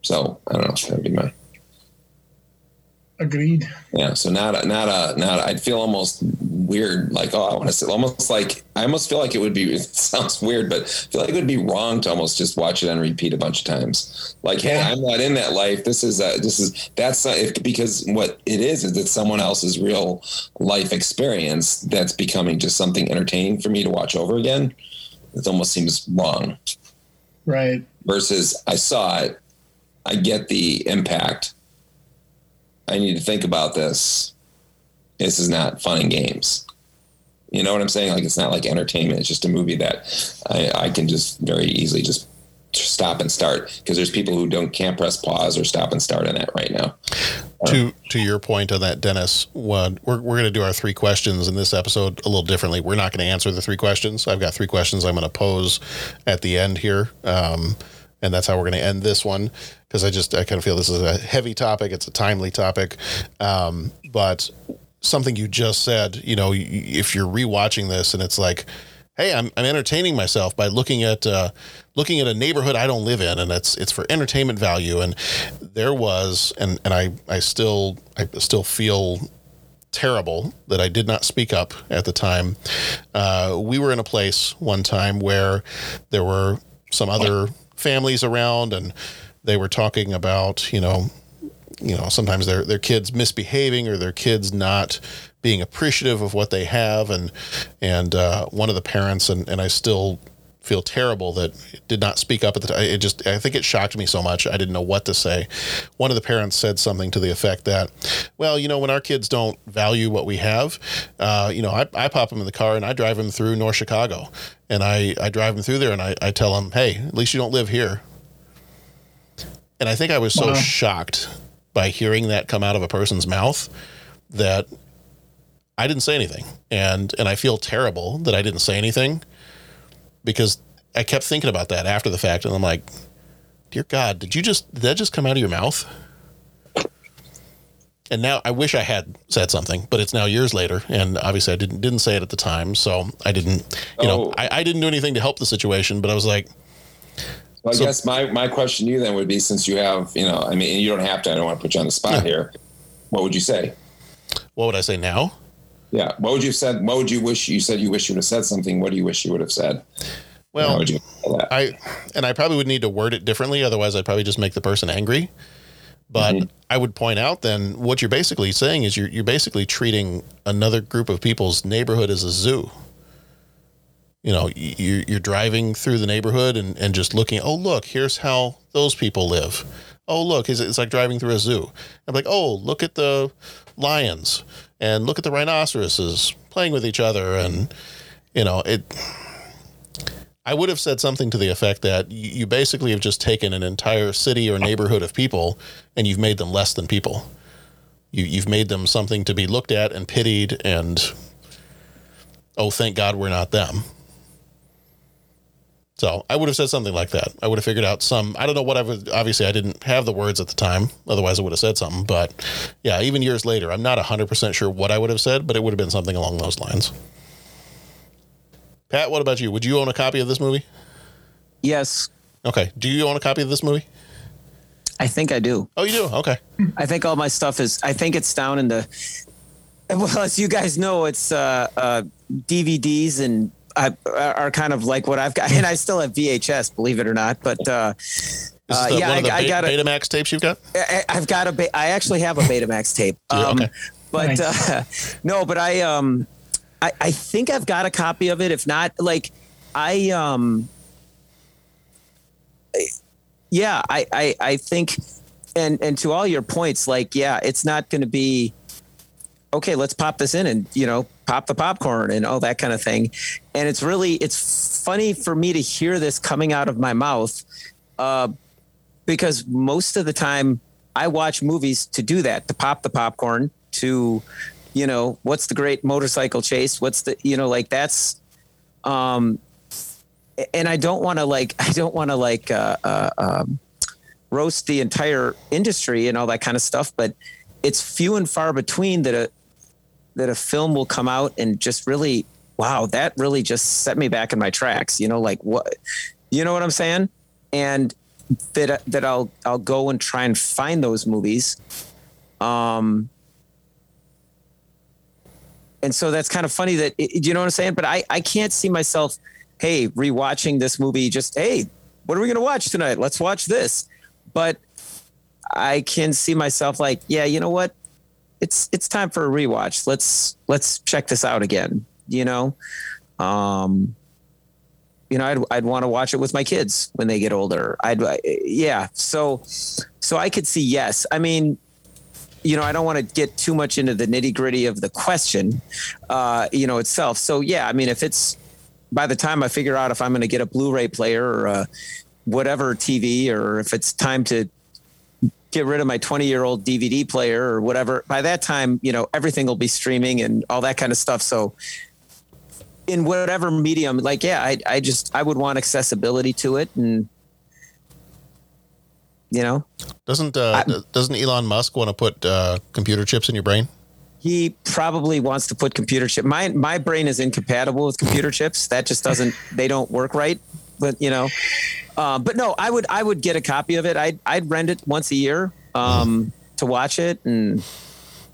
So I don't know. That'd be my agreed. Yeah. So not a, not a, not. A, I'd feel almost weird. Like, oh, I want to say almost like I almost feel like it would be. It sounds weird, but I feel like it would be wrong to almost just watch it on repeat a bunch of times. Like, hey, I'm not in that life. This is a, this is that's not, if, because what it is is it's someone else's real life experience that's becoming just something entertaining for me to watch over again. It almost seems wrong. Right. Versus I saw it. I get the impact. I need to think about this. This is not fun and games. You know what I'm saying? Like, it's not like entertainment. It's just a movie that I, I can just very easily just stop and start, because there's people who don't can't press pause or stop and start on that right now. To to your point on that, Dennis, one, we're we're going to do our three questions in this episode a little differently. We're not going to answer the three questions. I've got three questions I'm going to pose at the end here. Um, And that's how we're going to end this one, because I just I kind of feel this is a heavy topic. It's a timely topic. Um, but something you just said, you know, if you're rewatching this and it's like, hey, I'm I'm entertaining myself by looking at uh, looking at a neighborhood I don't live in. And it's it's for entertainment value. And there was and, and I, I still I still feel terrible that I did not speak up at the time. Uh, we were in a place one time where there were some other families around, and they were talking about, you know, you know, sometimes their, their kids misbehaving or their kids not being appreciative of what they have. And, and, uh, one of the parents, and, and I still feel terrible that it did not speak up at the time. It just, I think it shocked me so much. I didn't know what to say. One of the parents said something to the effect that, well, you know, when our kids don't value what we have, uh, you know, I, I pop them in the car and I drive them through North Chicago. And I, I drive them through there and I, I tell them, hey, at least you don't live here. And I think I was so wow. shocked by hearing that come out of a person's mouth that I didn't say anything. And and I feel terrible that I didn't say anything, because I kept thinking about that after the fact. And I'm like, dear God, did you just, did that just come out of your mouth? And now I wish I had said something, but it's now years later. And obviously I didn't, didn't say it at the time. So I didn't, you oh. know, I, I didn't do anything to help the situation, but I was like, well, I so, guess my, my question to you then would be, since you have, you know, I mean, you don't have to, I don't want to put you on the spot yeah. here. What would you say? What would I say now? Yeah. What would you have said? What would you wish you said? You wish you would have said something. What do you wish you would have said? Well, how would you handle that? I, and I probably would need to word it differently. Otherwise I'd probably just make the person angry. But mm-hmm. I would point out then what you're basically saying is you're, you're basically treating another group of people's neighborhood as a zoo. You know, you, you're driving through the neighborhood and, and just looking, oh, look, here's how those people live. Oh, look, it's, it's like driving through a zoo. I'm like, oh, look at the lions and look at the rhinoceroses playing with each other. And, you know, it. I would have said something to the effect that you basically have just taken an entire city or neighborhood of people and you've made them less than people. You, you've made them something to be looked at and pitied and, oh, thank God we're not them. So I would have said something like that. I would have figured out some, I don't know what I would, obviously I didn't have the words at the time. Otherwise I would have said something, but yeah, even years later, I'm not a hundred percent sure what I would have said, but it would have been something along those lines. Pat, what about you? Would you own a copy of this movie? Yes. Okay. Do you own a copy of this movie? I think I do. Oh, you do? Okay. I think all my stuff is, I think it's down in the, well, as you guys know, it's uh, uh, D V Ds and uh, are kind of like what I've got. And I still have V H S, believe it or not. But uh, uh, yeah, I, I got a Betamax tapes you've got? I, I've got a, Be- I actually have a Betamax tape. Um, yeah, okay. But nice. uh, no, but I, um, I, I think I've got a copy of it. If not, like I, um, I, yeah, I, I, I think, and, and to all your points, like, yeah, it's not going to be, okay, let's pop this in and, you know, pop the popcorn and all that kind of thing. And it's really, it's funny for me to hear this coming out of my mouth, uh, because most of the time I watch movies to do that, to pop the popcorn, to, you know, what's the great motorcycle chase? What's the, you know, like that's, um, and I don't want to like, I don't want to like uh, uh, um, roast the entire industry and all that kind of stuff, but it's few and far between that a that a film will come out and just really, wow, that really just set me back in my tracks. You know, like what, you know what I'm saying? And that that I'll I'll go and try and find those movies. Um, and so that's kind of funny that, it, you know what I'm saying? But I, I can't see myself, hey, rewatching this movie, just, hey, what are we going to watch tonight? Let's watch this. But I can see myself like, yeah, you know what? It's, it's time for a rewatch. Let's, let's check this out again. You know, um, you know, I'd, I'd want to watch it with my kids when they get older. I'd, I, yeah. So, so I could see, yes. I mean, you know, I don't want to get too much into the nitty gritty of the question, uh, you know, itself. So, yeah, I mean, if it's by the time I figure out if I'm going to get a Blu-ray player or a whatever T V, or if it's time to get rid of my twenty year old D V D player or whatever, by that time, you know, everything will be streaming and all that kind of stuff. So in whatever medium, like, yeah, I, I just, I would want accessibility to it. And, you know, doesn't, uh, I, doesn't Elon Musk want to put uh, computer chips in your brain? He probably wants to put computer chip. My, my brain is incompatible with computer chips. That just doesn't, they don't work right. But, you know, uh, but no, I would, I would get a copy of it. I'd, I'd rent it once a year, um, mm. to watch it. And,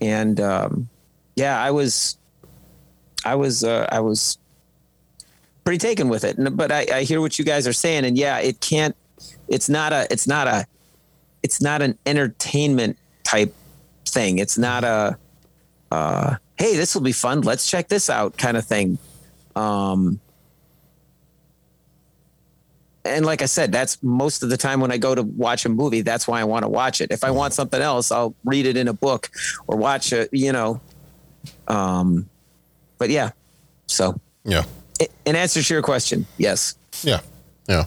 and, um, yeah, I was, I was, uh, I was pretty taken with it. And, but I, I hear what you guys are saying, and yeah, it can't, it's not a, it's not a, it's not an entertainment type thing. It's not a, uh, hey, this will be fun, let's check this out kind of thing. Um, And like I said, that's most of the time when I go to watch a movie, that's why I want to watch it. If I want something else, I'll read it in a book or watch it, you know. Um, but yeah, so. Yeah. In answer to your question, yes. Yeah, yeah.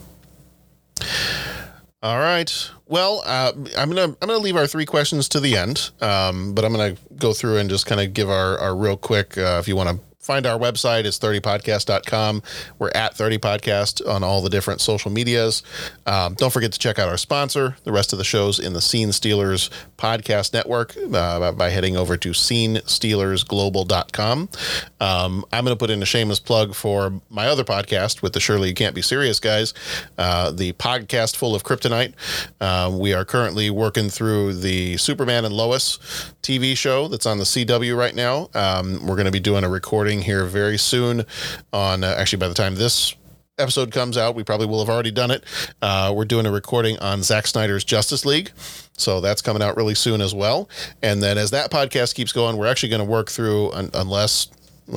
All right. Well, uh, I'm gonna I'm gonna leave our three questions to the end, um, but I'm gonna go through and just kind of give our our real quick. Uh, if you want to find our website, it's thirty podcast dot com. We're at thirty podcast on all the different social medias. Um, don't forget to check out our sponsor, the rest of the shows in the Scene Stealers Podcast Network, uh, by heading over to scene stealers global dot com. Um, I'm going to put in a shameless plug for my other podcast with the Surely You Can't Be Serious guys, uh, the podcast full of kryptonite. Uh, we are currently working through the Superman and Lois T V show that's on the C W right now. Um, we're going to be doing a recording here very soon on uh, actually by the time this episode comes out, we probably will have already done it. Uh, we're doing a recording on Zack Snyder's Justice League. So that's coming out really soon as well. And then as that podcast keeps going, we're actually going to work through un- unless,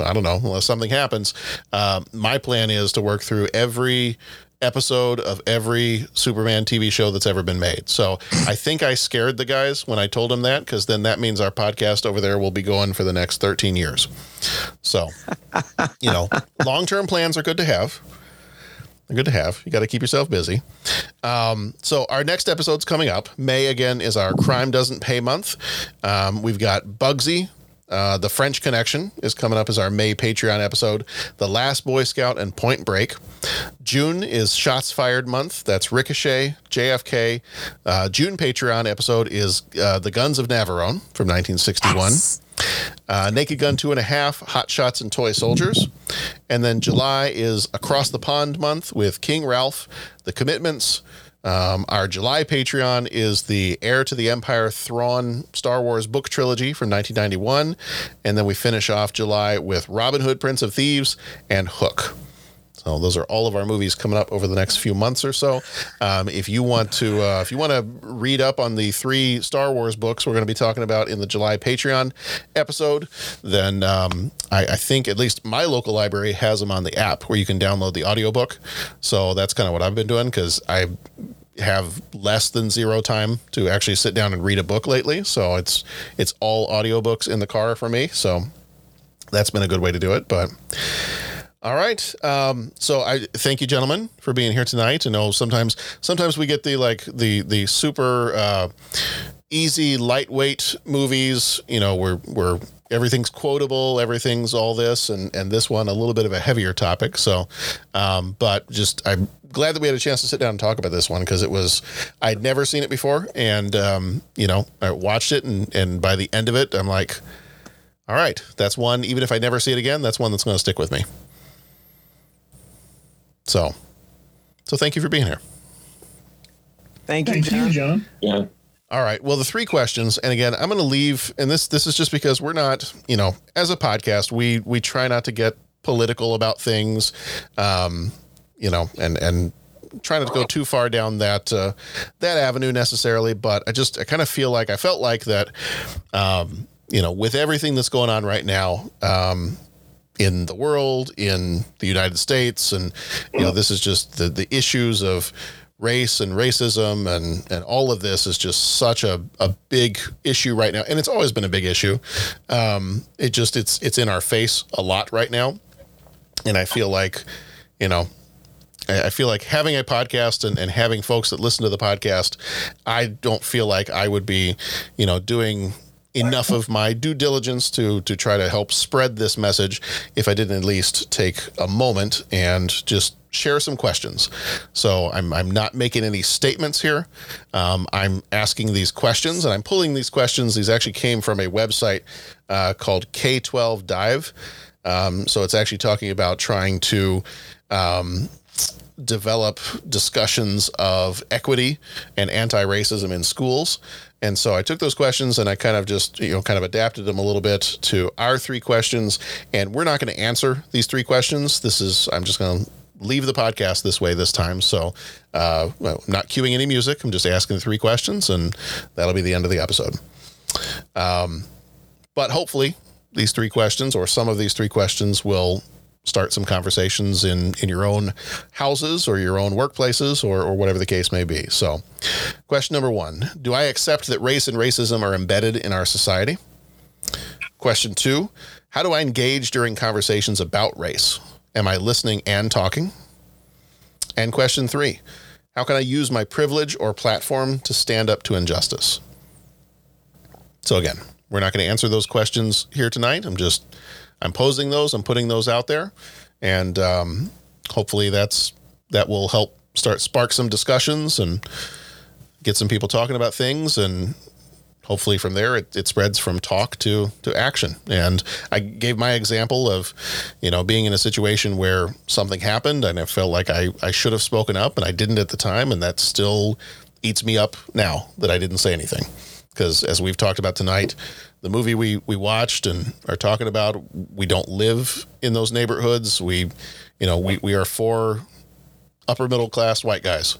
I don't know, unless something happens. Um, my plan is to work through every episode of every Superman T V show that's ever been made. So I think I scared the guys when I told them that, because then that means our podcast over there will be going for the next thirteen years. So, you know, long-term plans are good to have. They're good to have. You got to keep yourself busy. Um, so our next episode's coming up. May, again, is our Crime Doesn't Pay month. Um, we've got Bugsy. Uh, the French Connection is coming up as our May Patreon episode. The Last Boy Scout and Point Break. June is Shots Fired month. That's Ricochet, J F K. Uh, June Patreon episode is uh, The Guns of Navarone from nineteen sixty-one. Yes. Uh, Naked Gun Two and a Half, Hot Shots and Toy Soldiers. And then July is Across the Pond month with King Ralph, The Commitments. Um, our July Patreon is the Heir to the Empire Thrawn Star Wars book trilogy from nineteen ninety-one. And then we finish off July with Robin Hood, Prince of Thieves and Hook. So those are all of our movies coming up over the next few months or so. Um, if you want to, uh, if you want to read up on the three Star Wars books we're going to be talking about in the July Patreon episode, then um, I, I think at least my local library has them on the app where you can download the audiobook. So that's kind of what I've been doing, because I have less than zero time to actually sit down and read a book lately. So it's it's all audiobooks in the car for me. So that's been a good way to do it, but. All right. Um, so I thank you, gentlemen, for being here tonight. I know sometimes sometimes we get the like the the super uh, easy, lightweight movies, you know, we're we're everything's quotable, everything's all this, and, and this one a little bit of a heavier topic. So, um, but just I'm glad that we had a chance to sit down and talk about this one, because it was, I'd never seen it before, and um, you know, I watched it, and and by the end of it, I'm like, all right, that's one. Even if I never see it again, that's one that's going to stick with me. So, so thank you for being here. Thank you, thank you, John. Yeah. All right. Well, the three questions, and again, I'm going to leave, and this this is just because we're not, you know, as a podcast, we we try not to get political about things, um, you know, and and try not to go too far down that uh, that avenue necessarily. But I just I kind of feel like I felt like that, um, you know, with everything that's going on right now, um, in the world, in the United States, and you know, this is just the the issues of race and racism and, and all of this is just such a, a big issue right now. And it's always been a big issue. Um, it just, it's, it's in our face a lot right now. And I feel like, you know, I, I feel like having a podcast and, and having folks that listen to the podcast, I don't feel like I would be, you know, doing enough of my due diligence to, to try to help spread this message if I didn't at least take a moment and just share some questions. So I'm, I'm not making any statements here. Um, I'm asking these questions and I'm pulling these questions. These actually came from a website uh, called K twelve Dive. Um, so it's actually talking about trying to um, develop discussions of equity and anti-racism in schools. And so I took those questions and I kind of just, you know, kind of adapted them a little bit to our three questions. And we're not going to answer these three questions. This is, I'm just going to leave the podcast this way this time. So uh, well, I'm not cueing any music. I'm just asking three questions, and that'll be the end of the episode. Um, but hopefully these three questions or some of these three questions will start some conversations in, in your own houses or your own workplaces or, or whatever the case may be. So question number one, do I accept that race and racism are embedded in our society? Question two, how do I engage during conversations about race? Am I listening and talking? And question three, how can I use my privilege or platform to stand up to injustice? So again, we're not going to answer those questions here tonight. I'm just, I'm posing those, I'm putting those out there, and um, hopefully that's, that will help start spark some discussions and get some people talking about things, and hopefully from there it, it spreads from talk to, to action. And I gave my example of, you know, being in a situation where something happened and I felt like I, I should have spoken up and I didn't at the time, and that still eats me up now that I didn't say anything. Because as we've talked about tonight, the movie we, we watched and are talking about, we don't live in those neighborhoods. We, you know, we, we are four upper middle class white guys.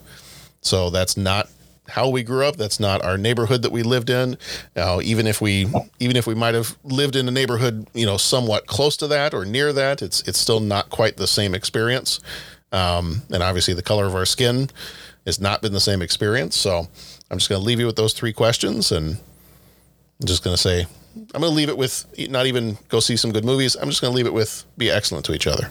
So that's not how we grew up. That's not our neighborhood that we lived in. Now, even if we even if we might have lived in a neighborhood, you know, somewhat close to that or near that, it's it's still not quite the same experience. Um, and obviously the color of our skin has not been the same experience. So I'm just going to leave you with those three questions, and I'm just going to say, I'm going to leave it with not even go see some good movies. I'm just going to leave it with be excellent to each other.